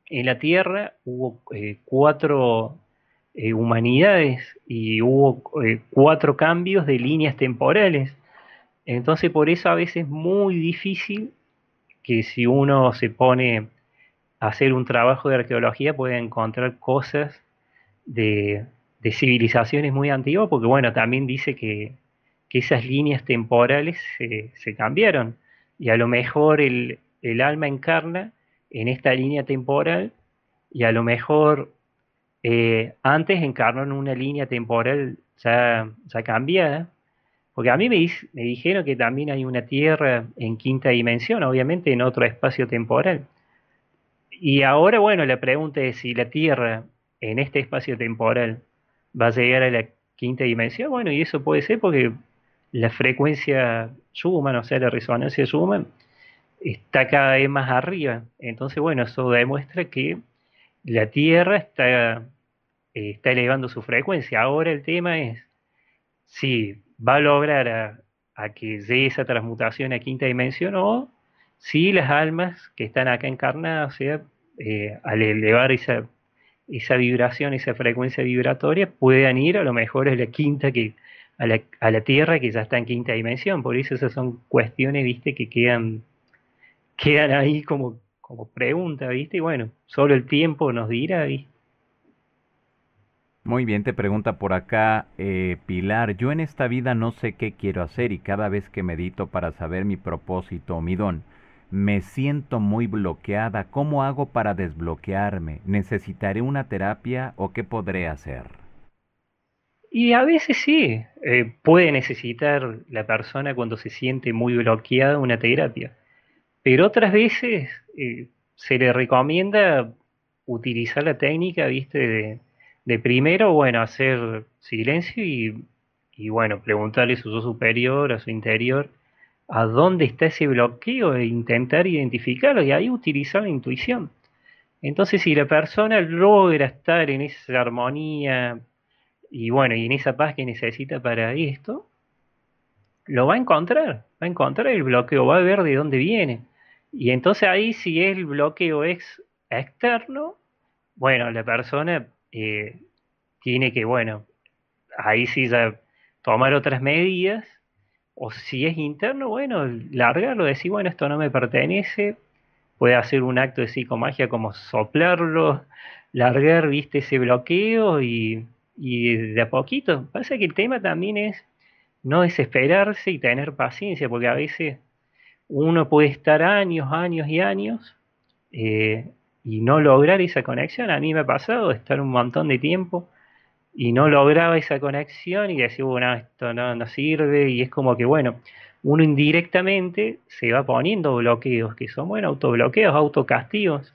en la Tierra hubo 4 humanidades y hubo 4 cambios de líneas temporales. Entonces, por eso a veces es muy difícil que si uno se pone a hacer un trabajo de arqueología pueda encontrar cosas de civilizaciones muy antiguas, porque bueno, también dice que esas líneas temporales se cambiaron, y a lo mejor el alma encarna en esta línea temporal, y a lo mejor antes encarnó en una línea temporal ya cambiada. Porque a mí me dijeron que también hay una Tierra en quinta dimensión, obviamente en otro espacio temporal. Y ahora, bueno, la pregunta es si la Tierra en este espacio temporal va a llegar a la quinta dimensión. Bueno, y eso puede ser porque la frecuencia Schumann, o sea, la resonancia Schumann, está cada vez más arriba. Entonces, bueno, eso demuestra que la Tierra está elevando su frecuencia. Ahora el tema es si va a lograr a que llegue esa transmutación a quinta dimensión, o si las almas que están acá encarnadas, o sea, al elevar esa vibración, esa frecuencia vibratoria, puedan ir a lo mejor a la quinta, a la Tierra que ya está en quinta dimensión. Por eso esas son cuestiones, viste, que quedan ahí como pregunta, viste, y bueno, solo el tiempo nos dirá, viste. Muy bien, te pregunta por acá Pilar, yo en esta vida no sé qué quiero hacer y cada vez que medito para saber mi propósito o mi don, me siento muy bloqueada. ¿Cómo hago para desbloquearme? ¿Necesitaré una terapia o qué podré hacer? Y a veces sí, puede necesitar la persona cuando se siente muy bloqueada una terapia, pero otras veces se le recomienda utilizar la técnica, viste, de primero, bueno, hacer silencio y y bueno, preguntarle a su yo superior, a su interior, a dónde está ese bloqueo e intentar identificarlo y ahí utilizar la intuición. Entonces, si la persona logra estar en esa armonía y bueno, y en esa paz que necesita para esto, lo va a encontrar el bloqueo, va a ver de dónde viene. Y entonces ahí, si el bloqueo es externo, bueno, la persona tiene que, bueno, ahí sí ya tomar otras medidas, o si es interno, bueno, largarlo, decir, bueno, esto no me pertenece, puede hacer un acto de psicomagia como soplarlo, largar, viste, ese bloqueo y de a poquito. Pasa que el tema también es no desesperarse y tener paciencia, porque a veces uno puede estar años, años y años y no lograr esa conexión. A mí me ha pasado estar un montón de tiempo y no lograba esa conexión y decía, bueno, esto no sirve, y es como que, bueno, uno indirectamente se va poniendo bloqueos, que son, bueno, autobloqueos, autocastigos.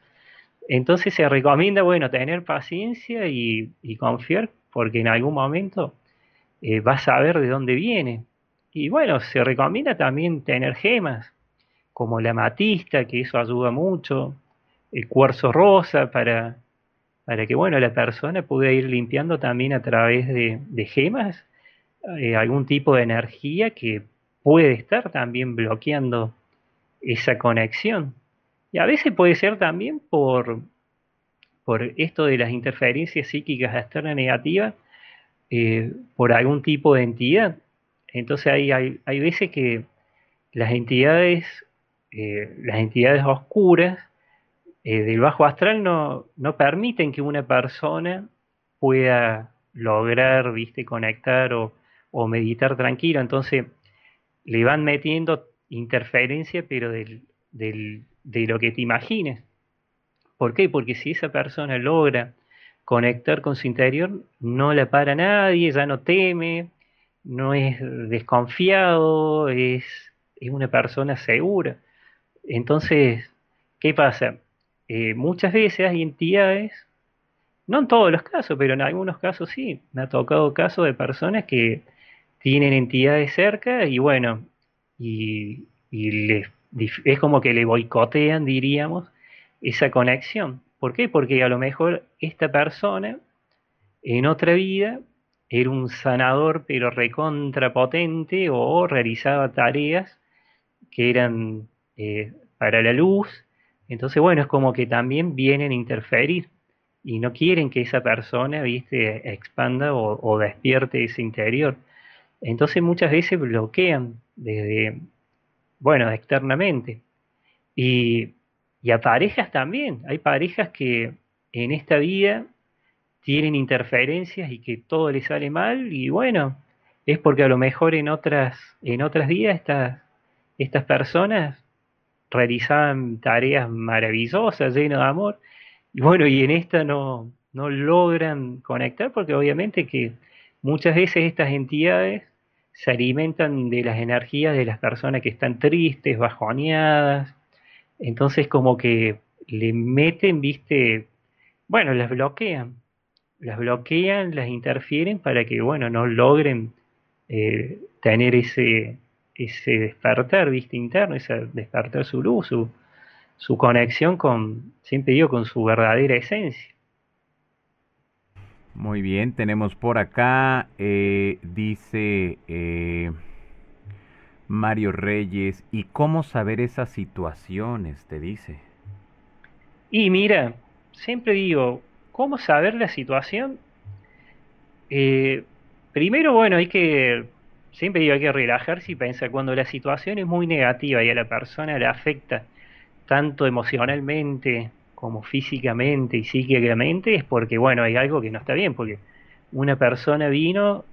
Entonces se recomienda, bueno, tener paciencia y confiar, porque en algún momento va a saber de dónde viene. Y bueno, se recomienda también tener gemas, como la amatista, que eso ayuda mucho, el cuarzo rosa, para que, bueno, la persona pueda ir limpiando también a través de gemas algún tipo de energía que puede estar también bloqueando esa conexión. Y a veces puede ser también por esto de las interferencias psíquicas externas negativas, por algún tipo de entidad. Entonces hay veces que las entidades oscuras del bajo astral no permiten que una persona pueda lograr, viste, conectar o meditar tranquilo. Entonces le van metiendo interferencia, pero de lo que te imagines. ¿Por qué? Porque si esa persona logra conectar con su interior, no la para nadie, ya no teme, no es desconfiado, es una persona segura. Entonces, ¿qué pasa? Muchas veces hay entidades, no en todos los casos, pero en algunos casos sí, me ha tocado casos de personas que tienen entidades cerca y bueno, es como que le boicotean, diríamos, esa conexión. ¿Por qué? Porque a lo mejor esta persona en otra vida era un sanador pero recontrapotente o realizaba tareas que eran para la luz. Entonces, bueno, es como que también vienen a interferir y no quieren que esa persona, viste, expanda o despierte ese interior. Entonces muchas veces bloquean desde, bueno, externamente. Y a parejas también, hay parejas que en esta vida tienen interferencias y que todo les sale mal y bueno, es porque a lo mejor en otras vidas estas personas realizaban tareas maravillosas, llenas de amor, y bueno, y en esta no logran conectar porque obviamente que muchas veces estas entidades se alimentan de las energías de las personas que están tristes, bajoneadas. Entonces como que le meten, viste, bueno, las bloquean, las interfieren para que, bueno, no logren tener ese despertar, viste, interno, ese despertar su luz, su conexión con, siempre digo, con su verdadera esencia. Muy bien, tenemos por acá, dice... Mario Reyes, ¿y cómo saber esas situaciones?, te dice. Y mira, siempre digo, ¿cómo saber la situación? Primero, bueno, hay que relajarse y pensar, cuando la situación es muy negativa y a la persona le afecta tanto emocionalmente como físicamente y psíquicamente, es porque, bueno, hay algo que no está bien, porque una persona viene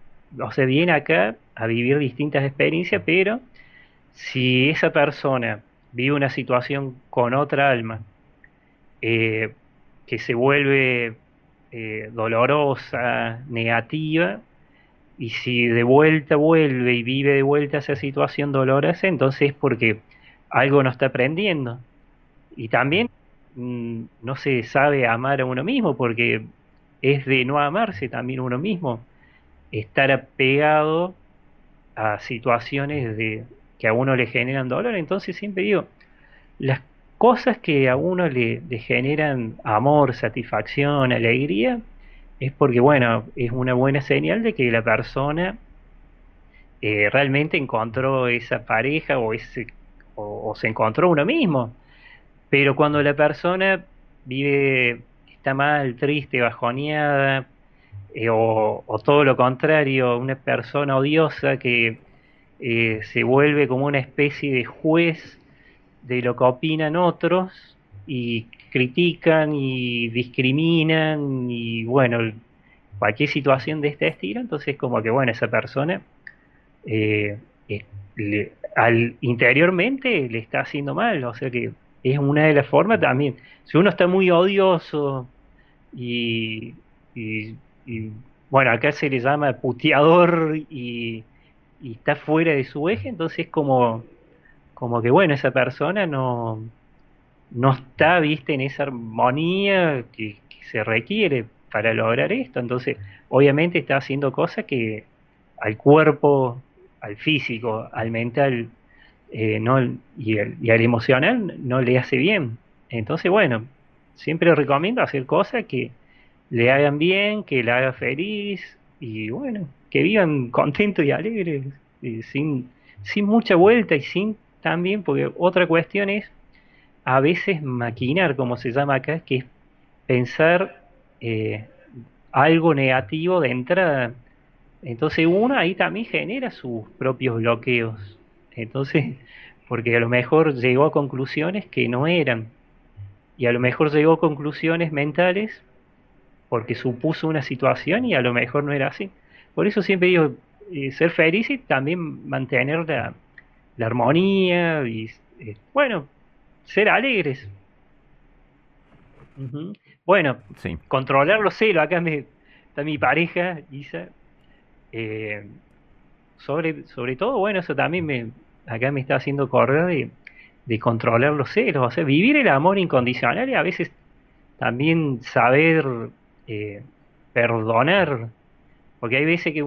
acá a vivir distintas experiencias, pero si esa persona vive una situación con otra alma que se vuelve dolorosa, negativa, y si de vuelta vuelve y vive de vuelta esa situación dolorosa, entonces es porque algo no está aprendiendo. Y también no se sabe amar a uno mismo, porque es de no amarse también uno mismo. estar apegado a situaciones que a uno le generan dolor. Entonces siempre digo, las cosas que a uno le generan amor, satisfacción, alegría, es porque, bueno, es una buena señal de que la persona realmente encontró esa pareja o se encontró uno mismo. Pero cuando la persona vive, está mal, triste, bajoneada, o todo lo contrario, una persona odiosa que se vuelve como una especie de juez de lo que opinan otros y critican y discriminan y bueno, cualquier situación de este estilo, entonces como que bueno, esa persona interiormente le está haciendo mal, o sea que es una de las formas también. Si uno está muy odioso y bueno, acá se le llama puteador y está fuera de su eje, entonces como que bueno, esa persona no está, viste, en esa armonía que se requiere para lograr esto. Entonces obviamente está haciendo cosas que al cuerpo, al físico, al mental y al emocional no le hace bien. Entonces bueno, siempre recomiendo hacer cosas que le hagan bien, que la haga feliz y bueno, que vivan contentos y alegres, y sin mucha vuelta y sin también, porque otra cuestión es a veces maquinar, como se llama acá, que es pensar algo negativo de entrada. Entonces uno ahí también genera sus propios bloqueos. Entonces, porque a lo mejor llegó a conclusiones que no eran. Y a lo mejor llegó a conclusiones mentales porque supuso una situación y a lo mejor no era así. Por eso siempre digo, ser feliz y también mantener la armonía y, bueno, ser alegres. Uh-huh. Bueno, sí. Controlar los celos. Acá está mi pareja, Isa. Sobre todo, bueno, eso también acá me está haciendo correr de controlar los celos. O sea, vivir el amor incondicional y a veces también saber perdonar. Porque hay veces que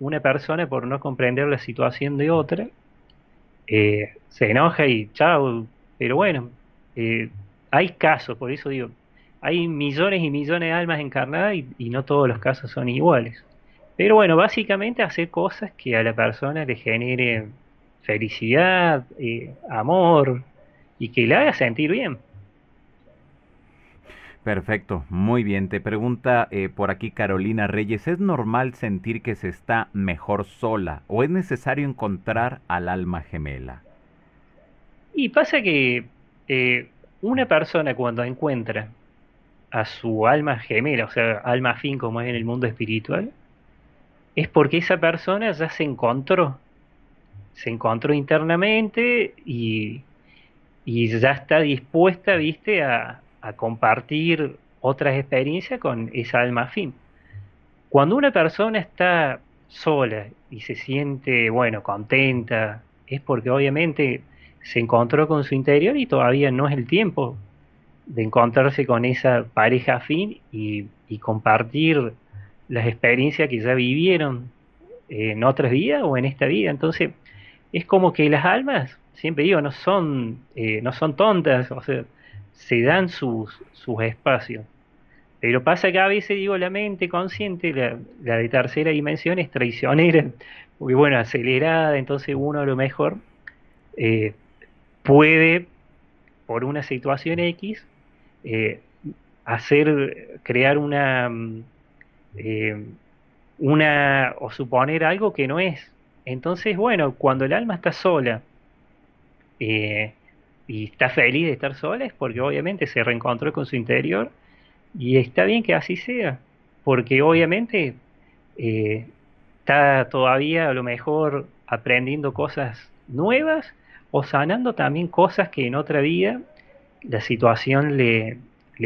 una persona, por no comprender la situación de otra, se enoja y chao. Pero bueno, hay casos, por eso digo, hay millones y millones de almas encarnadas y no todos los casos son iguales. Pero bueno, básicamente hacer cosas que a la persona le genere felicidad, amor y que la haga sentir bien. Perfecto, muy bien. Te pregunta por aquí Carolina Reyes, ¿es normal sentir que se está mejor sola o es necesario encontrar al alma gemela? Y pasa que una persona cuando encuentra a su alma gemela, o sea, alma afín como es en el mundo espiritual, es porque esa persona ya se encontró internamente y ya está dispuesta, viste, a compartir otras experiencias con esa alma afín. Cuando una persona está sola y se siente, bueno, contenta, es porque obviamente se encontró con su interior y todavía no es el tiempo de encontrarse con esa pareja afín y compartir las experiencias que ya vivieron en otras vidas o en esta vida. Entonces es como que las almas, siempre digo, no son tontas, o sea, se dan sus espacios. Pero pasa que a veces, digo, la mente consciente, la de tercera dimensión, es traicionera, muy bueno, acelerada. Entonces uno a lo mejor puede, por una situación X, crear una o suponer algo que no es. Entonces, bueno, cuando el alma está sola, y está feliz de estar sola, es porque obviamente se reencontró con su interior y está bien que así sea, porque obviamente está todavía a lo mejor aprendiendo cosas nuevas o sanando también cosas que en otra vida la situación le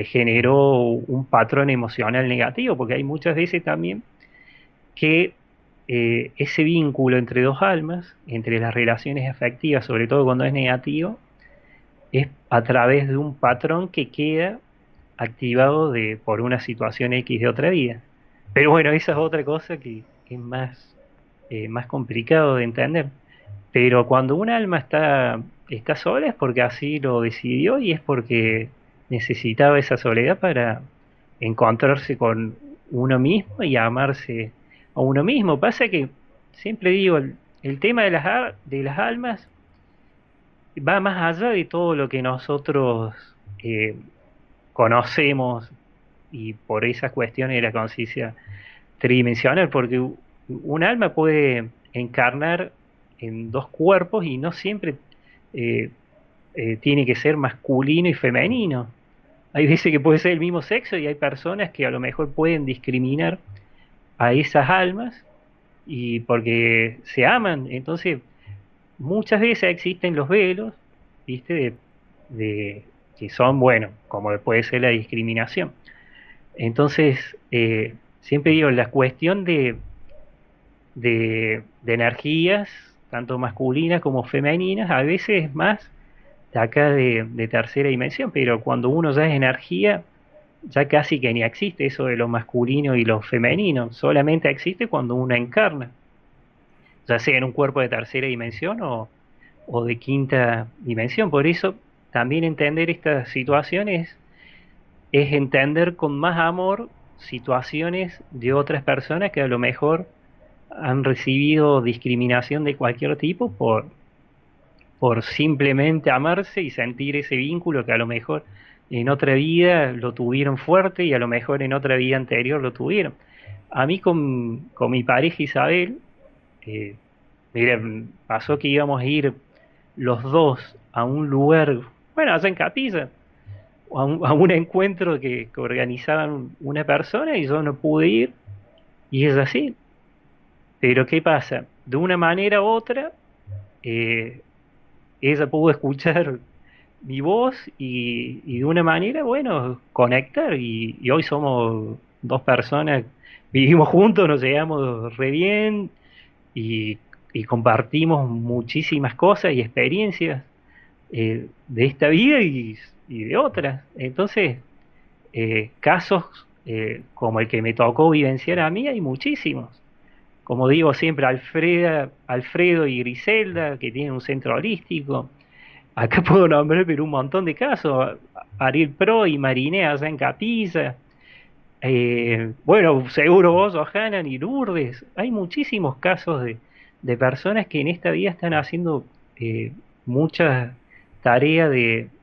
generó un patrón emocional negativo, porque hay muchas veces también que ese vínculo entre dos almas, entre las relaciones afectivas, sobre todo cuando es negativo, es a través de un patrón que queda activado por una situación X de otra vida. Pero bueno, esa es otra cosa es más complicado de entender. Pero cuando un alma está sola es porque así lo decidió y es porque necesitaba esa soledad para encontrarse con uno mismo y amarse a uno mismo. Pasa que, siempre digo, el tema de las almas va más allá de todo lo que nosotros conocemos y por esas cuestiones de la conciencia tridimensional, porque un alma puede encarnar en dos cuerpos y no siempre tiene que ser masculino y femenino. Hay veces que puede ser el mismo sexo y hay personas que a lo mejor pueden discriminar a esas almas y porque se aman. Entonces muchas veces existen los velos, ¿viste? De que son, bueno, como puede ser la discriminación. Entonces siempre digo, la cuestión de energías, tanto masculinas como femeninas, a veces es más de acá de tercera dimensión, pero cuando uno ya es energía, ya casi que ni existe eso de lo masculino y lo femenino, solamente existe cuando uno encarna, ya sea en un cuerpo de tercera dimensión o de quinta dimensión. Por eso también entender estas situaciones es entender con más amor situaciones de otras personas que a lo mejor han recibido discriminación de cualquier tipo por simplemente amarse y sentir ese vínculo que a lo mejor en otra vida lo tuvieron fuerte y a lo mejor en otra vida anterior lo tuvieron. A mí con mi pareja Isabel, mira, pasó que íbamos a ir los dos a un lugar, bueno, allá en Capilla, a un encuentro que organizaban una persona y yo no pude ir, y es así. Pero ¿qué pasa? De una manera u otra, ella pudo escuchar mi voz y de una manera, bueno, conectar. Y hoy somos dos personas, vivimos juntos, nos llevamos re bien y compartimos muchísimas cosas y experiencias de esta vida y de otras. Entonces, casos como el que me tocó vivenciar a mí hay muchísimos. Como digo siempre, Alfredo y Griselda, que tienen un centro holístico. Acá puedo nombrar pero un montón de casos. Ariel Pro y Mariné allá en Capilla. Bueno, seguro vos, Johanan y Lourdes. Hay muchísimos casos de personas que en esta vida están haciendo muchas tareas,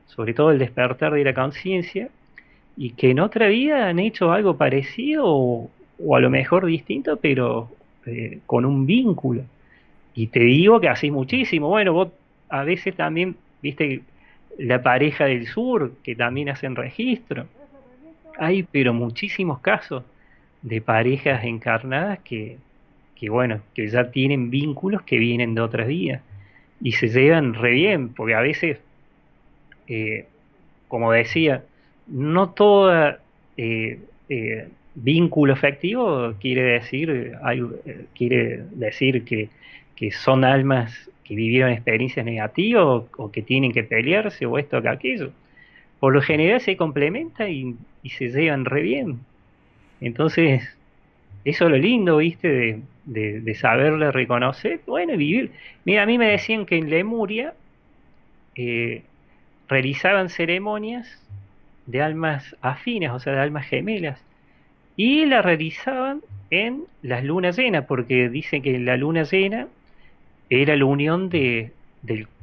sobre todo el despertar de la conciencia, y que en otra vida han hecho algo parecido o a lo mejor distinto, pero con un vínculo. Y te digo que así muchísimo. Bueno, vos a veces también viste la pareja del sur, que también hacen registro. Hay pero muchísimos casos de parejas encarnadas que bueno, que ya tienen vínculos que vienen de otras vidas y se llevan re bien, porque a veces como decía, no toda vínculo afectivo quiere decir que son almas que vivieron experiencias negativas o que tienen que pelearse o esto o aquello. Por lo general se complementan y se llevan re bien. Entonces, eso es lo lindo, ¿viste? De saberla reconocer, bueno, y vivir. Mira, a mí me decían que en Lemuria realizaban ceremonias de almas afines, o sea, de almas gemelas. Y la realizaban en las lunas llenas, porque dicen que la luna llena era la unión del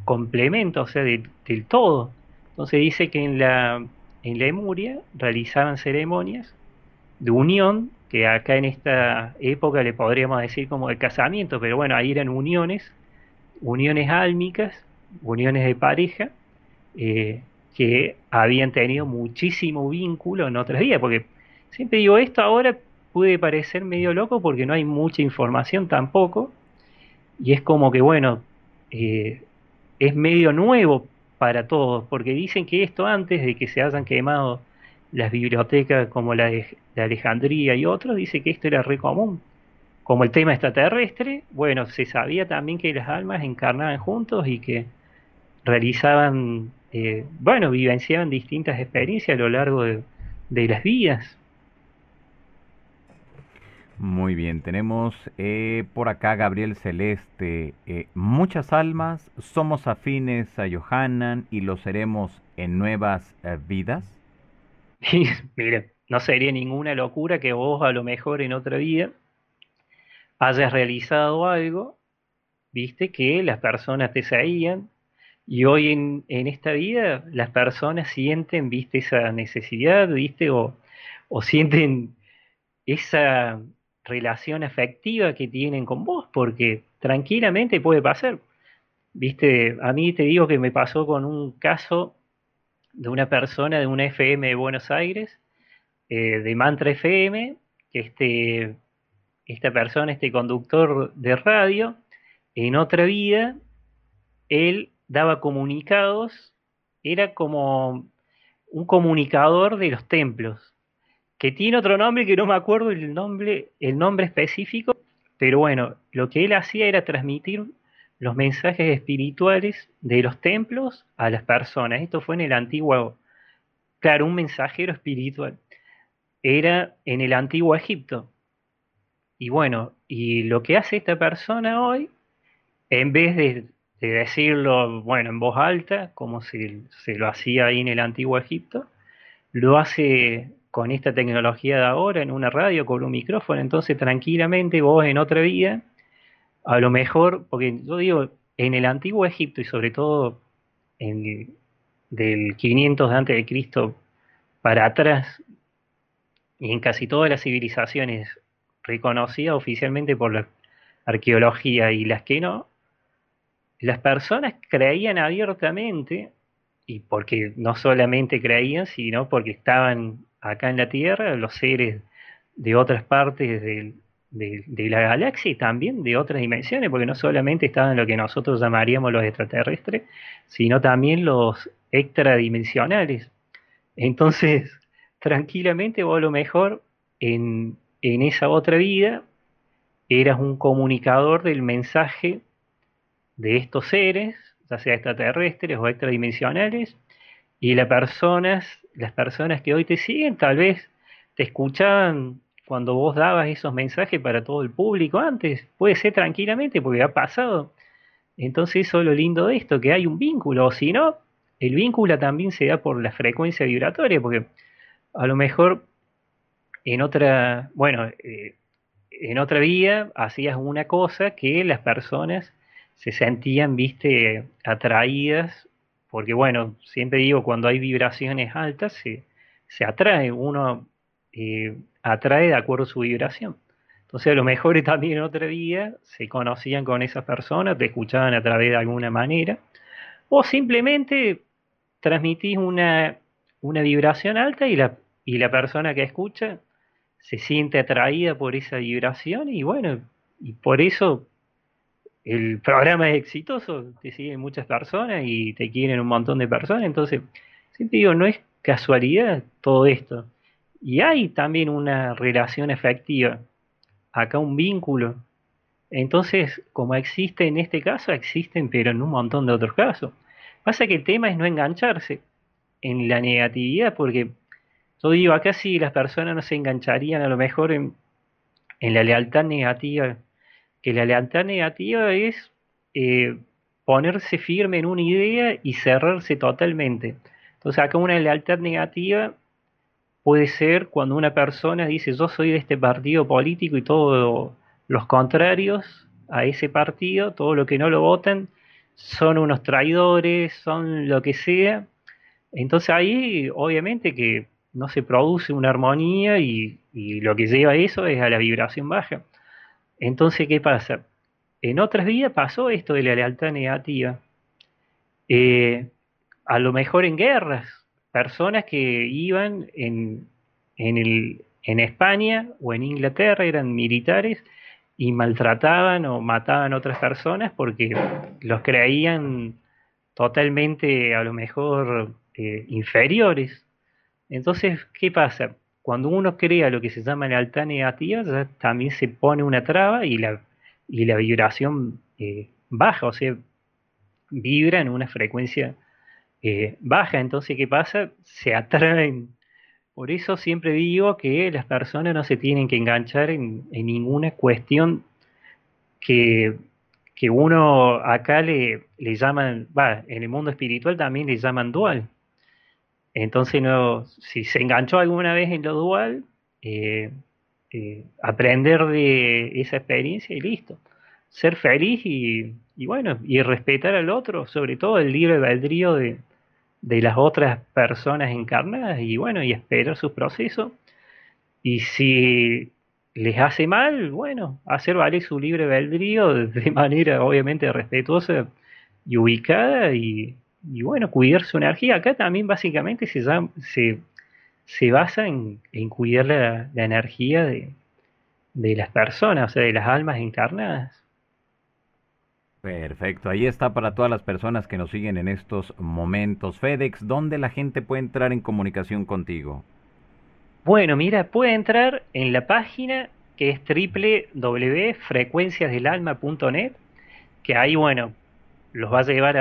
complemento, o sea, del todo. Entonces dice que en Lemuria realizaban ceremonias de unión, que acá en esta época le podríamos decir como de casamiento, pero bueno, ahí eran uniones álmicas, uniones de pareja, que habían tenido muchísimo vínculo en otras vidas, porque siempre digo esto, ahora puede parecer medio loco porque no hay mucha información tampoco. Y es como que, bueno, es medio nuevo para todos. Porque dicen que esto antes de que se hayan quemado las bibliotecas como la de Alejandría y otros, dice que esto era re común. Como el tema extraterrestre, bueno, se sabía también que las almas encarnaban juntos y que realizaban, bueno, vivenciaban distintas experiencias a lo largo de las vidas. Muy bien, tenemos por acá Gabriel Celeste. Muchas almas, somos afines a Johanan y lo seremos en nuevas vidas. Mire, no sería ninguna locura que vos a lo mejor en otra vida hayas realizado algo, viste, que las personas te seguían y hoy en esta vida las personas sienten, viste, esa necesidad, viste, o sienten esa relación afectiva que tienen con vos, porque tranquilamente puede pasar, viste. A mí te digo que me pasó con un caso de una persona de una FM de Buenos Aires, de Mantra FM, que esta persona, este conductor de radio, en otra vida él daba comunicados, era como un comunicador de los templos, que tiene otro nombre que no me acuerdo el nombre específico, pero bueno, lo que él hacía era transmitir los mensajes espirituales de los templos a las personas. Esto fue en el antiguo, claro, un mensajero espiritual. Era en el antiguo Egipto. Y bueno, y lo que hace esta persona hoy, en vez de decirlo, bueno, en voz alta, como se lo hacía ahí en el antiguo Egipto, lo hace con esta tecnología de ahora, en una radio, con un micrófono. Entonces tranquilamente vos en otra vida, a lo mejor, porque yo digo, en el antiguo Egipto y sobre todo del 500 a.C. para atrás, y en casi todas las civilizaciones reconocidas oficialmente por la arqueología y las que no, las personas creían abiertamente, y porque no solamente creían, sino porque estaban acá en la Tierra, los seres de otras partes de la galaxia y también de otras dimensiones, porque no solamente estaban lo que nosotros llamaríamos los extraterrestres, sino también los extradimensionales. Entonces, tranquilamente vos a lo mejor en esa otra vida eras un comunicador del mensaje de estos seres, ya sea extraterrestres o extradimensionales, y las personas que hoy te siguen tal vez te escuchaban cuando vos dabas esos mensajes para todo el público antes, puede ser tranquilamente, porque ha pasado. Entonces eso es lo lindo de esto, que hay un vínculo, o si no, el vínculo también se da por la frecuencia vibratoria, porque a lo mejor en otra vida hacías una cosa que las personas se sentían, viste, atraídas. Porque bueno, siempre digo, cuando hay vibraciones altas se atrae, uno atrae de acuerdo a su vibración. Entonces a lo mejor también en otra vida se conocían con esas personas, te escuchaban a través de alguna manera, o simplemente transmitís una vibración alta y la persona que escucha se siente atraída por esa vibración y bueno, y por eso el programa es exitoso, te siguen muchas personas y te quieren un montón de personas. Entonces, siempre digo, no es casualidad todo esto. Y hay también una relación afectiva, acá un vínculo. Entonces, como existe en este caso, existen, pero en un montón de otros casos. Pasa que el tema es no engancharse en la negatividad, porque yo digo, acá si las personas no se engancharían a lo mejor en la lealtad negativa, que la lealtad negativa es ponerse firme en una idea y cerrarse totalmente. Entonces acá una lealtad negativa puede ser cuando una persona dice yo soy de este partido político y todos los contrarios a ese partido, todo lo que no lo votan, son unos traidores, son lo que sea. Entonces ahí obviamente que no se produce una armonía y lo que lleva a eso es a la vibración baja. Entonces, ¿qué pasa? En otras vidas pasó esto de la lealtad negativa. A lo mejor en guerras, personas que iban en España o en Inglaterra, eran militares y maltrataban o mataban a otras personas porque los creían totalmente, a lo mejor, inferiores. Entonces, ¿qué pasa? Cuando uno crea lo que se llama lealtad negativa, ya también se pone una traba y la vibración baja, o sea, vibra en una frecuencia baja. Entonces, ¿qué pasa? Se atraen, Por eso siempre digo que las personas no se tienen que enganchar en ninguna cuestión que uno acá le llaman, en el mundo espiritual también le llaman dual. Entonces, no, si se enganchó alguna vez en lo dual, aprender de esa experiencia y listo. Ser feliz y bueno, y respetar al otro, sobre todo el libre albedrío de las otras personas encarnadas, y bueno, y esperar sus procesos. Y si les hace mal, bueno, hacer valer su libre albedrío de manera obviamente respetuosa y ubicada, y bueno, cuidar su energía. Acá también básicamente se basa en cuidar la energía de las personas, o sea, de las almas encarnadas. Perfecto, ahí está para todas las personas que nos siguen en estos momentos. Fedex, ¿dónde la gente puede entrar en comunicación contigo? Bueno, mira, puede entrar en la página que es www.frecuenciasdelalma.net, que ahí, bueno, los va a llevar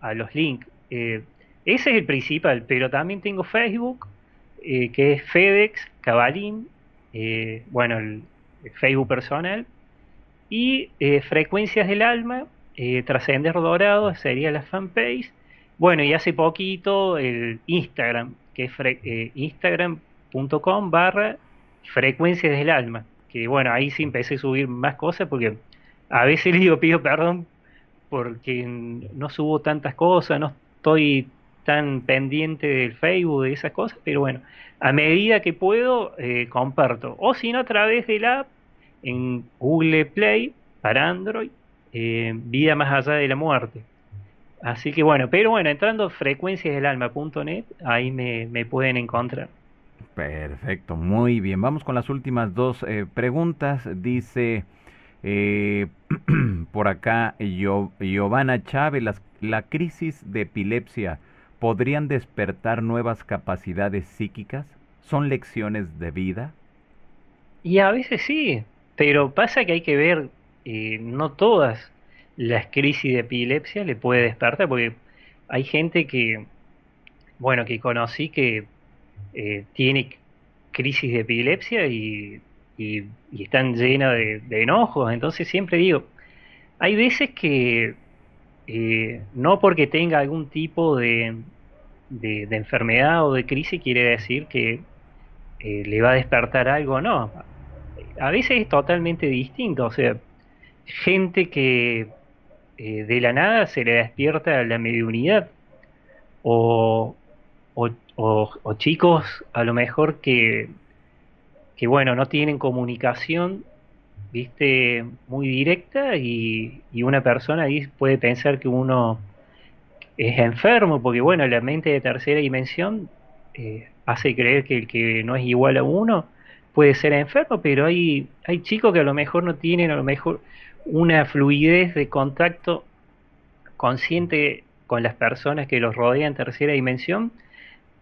a los links. Ese es el principal, pero también tengo Facebook, que es Fedex Cabalín, bueno, el Facebook personal, y Frecuencias del Alma. Trascender Dorado sería la fanpage. Bueno, y hace poquito el Instagram, que es instagram.com/frecuencias del alma, que bueno, ahí sí empecé a subir más cosas, porque a veces le digo, pido perdón porque no subo tantas cosas, no estoy tan pendiente del Facebook, de esas cosas, pero bueno, a medida que puedo comparto, o si no a través de la app en Google Play para Android, Vida Más Allá de la Muerte. Así que bueno, pero bueno, entrando a frecuenciasdelalma.net, ahí me pueden encontrar. Perfecto, muy bien. Vamos con las últimas dos preguntas. Dice por acá Giovanna Chávez, ¿la crisis de epilepsia podrían despertar nuevas capacidades psíquicas? ¿Son lecciones de vida? Y a veces sí, pero pasa que hay que ver, no todas las crisis de epilepsia le puede despertar, porque hay gente que, bueno, que conocí que tiene crisis de epilepsia y están llenas de enojos. Entonces siempre digo, hay veces que no porque tenga algún tipo de enfermedad o de crisis quiere decir que le va a despertar algo o no. A veces es totalmente distinto, o sea, gente que de la nada se le despierta la mediunidad, o chicos a lo mejor que bueno, no tienen comunicación, viste, muy directa, y una persona ahí puede pensar que uno es enfermo, porque bueno, la mente de tercera dimensión hace creer que el que no es igual a uno puede ser enfermo, pero hay chicos que a lo mejor no tienen una fluidez de contacto consciente con las personas que los rodean en tercera dimensión,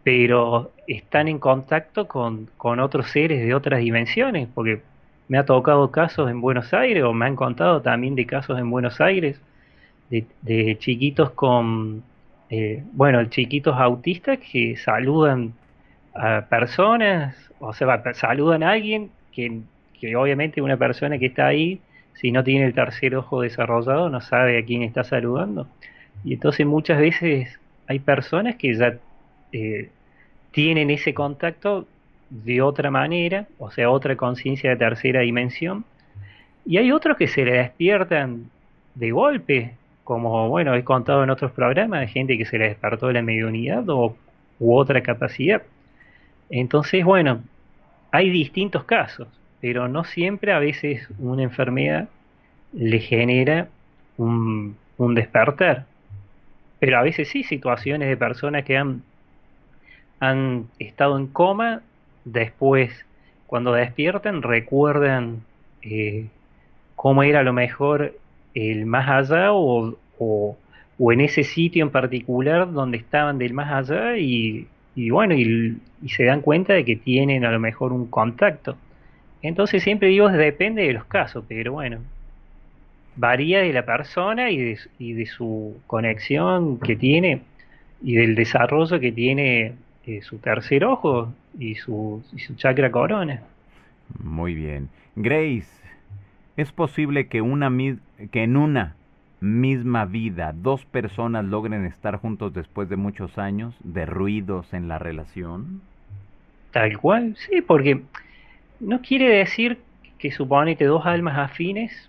pero están en contacto con otros seres de otras dimensiones, porque me ha tocado casos en Buenos Aires, o me han contado también de casos en Buenos Aires, de chiquitos con, bueno, chiquitos autistas que saludan a personas, o sea, saludan a alguien que obviamente una persona que está ahí, si no tiene el tercer ojo desarrollado, no sabe a quién está saludando. Y entonces muchas veces hay personas que ya tienen ese contacto de otra manera, o sea, otra conciencia de tercera dimensión, y hay otros que se le despiertan de golpe, como bueno, he contado en otros programas, de gente que se le despertó la mediunidad u otra capacidad. Entonces, bueno, hay distintos casos, pero no siempre, a veces una enfermedad le genera un despertar. Pero a veces sí, situaciones de personas que han estado en coma, después, cuando despiertan, recuerdan cómo era a lo mejor el más allá, o en ese sitio en particular donde estaban del más allá, y bueno, y se dan cuenta de que tienen a lo mejor un contacto. Entonces siempre digo, depende de los casos, pero bueno, varía de la persona y de su conexión que tiene, y del desarrollo que tiene su tercer ojo y su chakra corona. Muy bien. Grace, ¿es posible que en una misma vida dos personas logren estar juntos después de muchos años de ruidos en la relación? Tal cual, sí, porque no quiere decir que suponete dos almas afines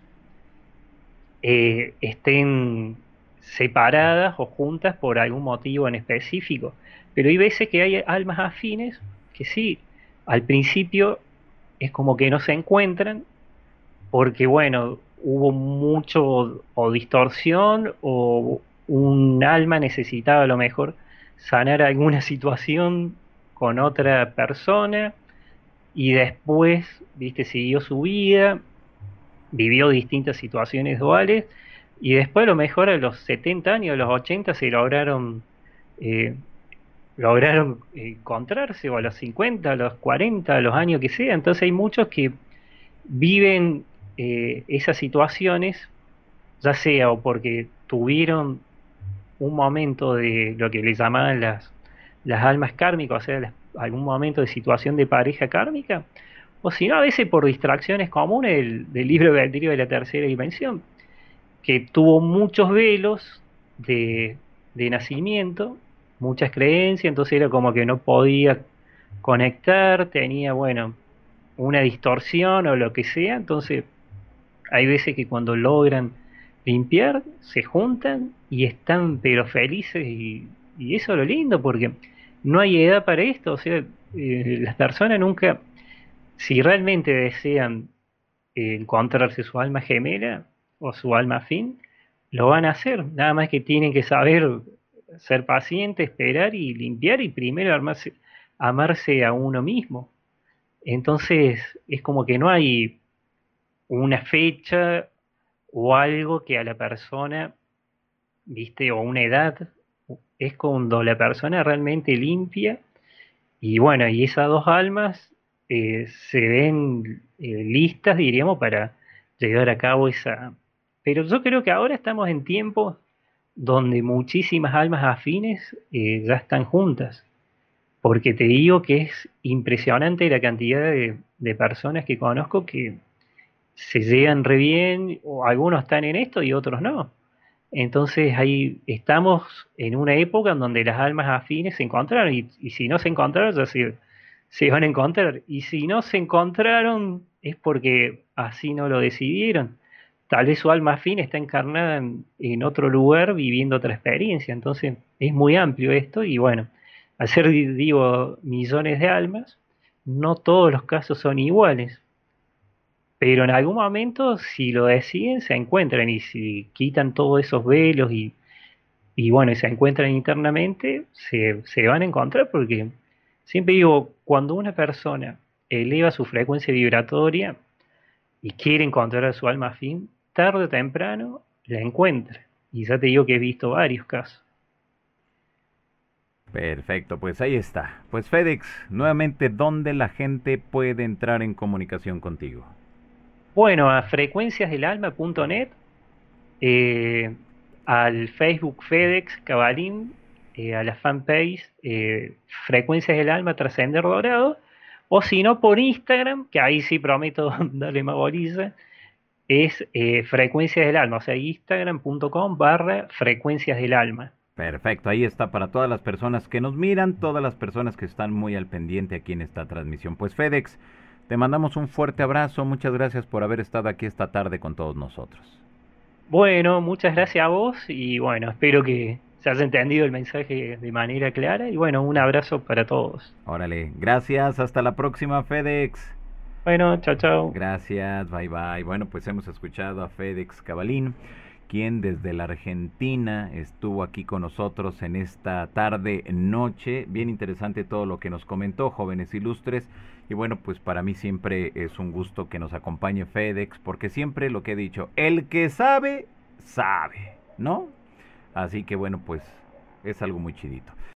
estén separadas o juntas por algún motivo en específico, pero hay veces que hay almas afines que sí, al principio es como que no se encuentran porque bueno, hubo mucho o distorsión o un alma necesitaba a lo mejor sanar alguna situación con otra persona y después, viste, siguió su vida, vivió distintas situaciones duales y después a lo mejor a los 70 años, a los 80 se lograron encontrarse, o a los 50, a los 40, a los años que sea. Entonces hay muchos que viven esas situaciones, ya sea o porque tuvieron un momento de lo que le llamaban las almas kármicas, o sea, algún momento de situación de pareja kármica, o si no, a veces por distracciones comunes del libre albedrío de la tercera dimensión, que tuvo muchos velos de nacimiento, muchas creencias, entonces era como que no podía conectar, tenía, bueno, una distorsión o lo que sea, entonces hay veces que cuando logran limpiar, se juntan y están pero felices y eso es lo lindo, porque no hay edad para esto, o sea, las personas nunca, si realmente desean encontrarse su alma gemela o su alma afín, lo van a hacer, nada más que tienen que saber ser paciente, esperar y limpiar y primero amarse a uno mismo. Entonces es como que no hay una fecha o algo que a la persona, viste, o una edad, es cuando la persona realmente limpia y bueno, y esas dos almas se ven listas, diríamos, para llevar a cabo esa... Pero yo creo que ahora estamos en tiempos donde muchísimas almas afines ya están juntas, porque te digo que es impresionante la cantidad de personas que conozco que se llegan re bien, o algunos están en esto y otros no. Entonces ahí estamos en una época en donde las almas afines se encontraron, y si no se encontraron ya se van a encontrar, y si no se encontraron es porque así no lo decidieron. Tal vez su alma afín está encarnada en otro lugar viviendo otra experiencia. Entonces es muy amplio esto y bueno, al ser, digo, millones de almas, no todos los casos son iguales. Pero en algún momento, si lo deciden, se encuentran y si quitan todos esos velos y bueno, y se encuentran internamente, se van a encontrar porque siempre digo, cuando una persona eleva su frecuencia vibratoria y quiere encontrar a su alma afín, tarde o temprano la encuentra. Y ya te digo que he visto varios casos. Perfecto, pues ahí está. Pues Félix, nuevamente, ¿dónde la gente puede entrar en comunicación contigo? Bueno, a frecuenciasdelalma.net, al Facebook Félix Cabalín, a la fanpage Frecuencias del Alma Trascender Dorado, o si no por Instagram, que ahí sí prometo darle más bolilla, es Frecuencias del Alma, o sea, instagram.com/frecuenciasdelalma. Perfecto, ahí está para todas las personas que nos miran, todas las personas que están muy al pendiente aquí en esta transmisión. Pues Félix, te mandamos un fuerte abrazo, muchas gracias por haber estado aquí esta tarde con todos nosotros. Bueno, muchas gracias a vos y bueno, espero que se has entendido el mensaje de manera clara y bueno, un abrazo para todos. Órale, gracias, hasta la próxima, Félix. Bueno, chao, chao. Gracias, bye, bye. Bueno, pues hemos escuchado a Félix Cabalín, quien desde la Argentina estuvo aquí con nosotros en esta tarde, noche. Bien interesante todo lo que nos comentó, jóvenes ilustres. Y bueno, pues para mí siempre es un gusto que nos acompañe Félix, porque siempre lo que he dicho, el que sabe, sabe, ¿no? Así que bueno, pues es algo muy chidito.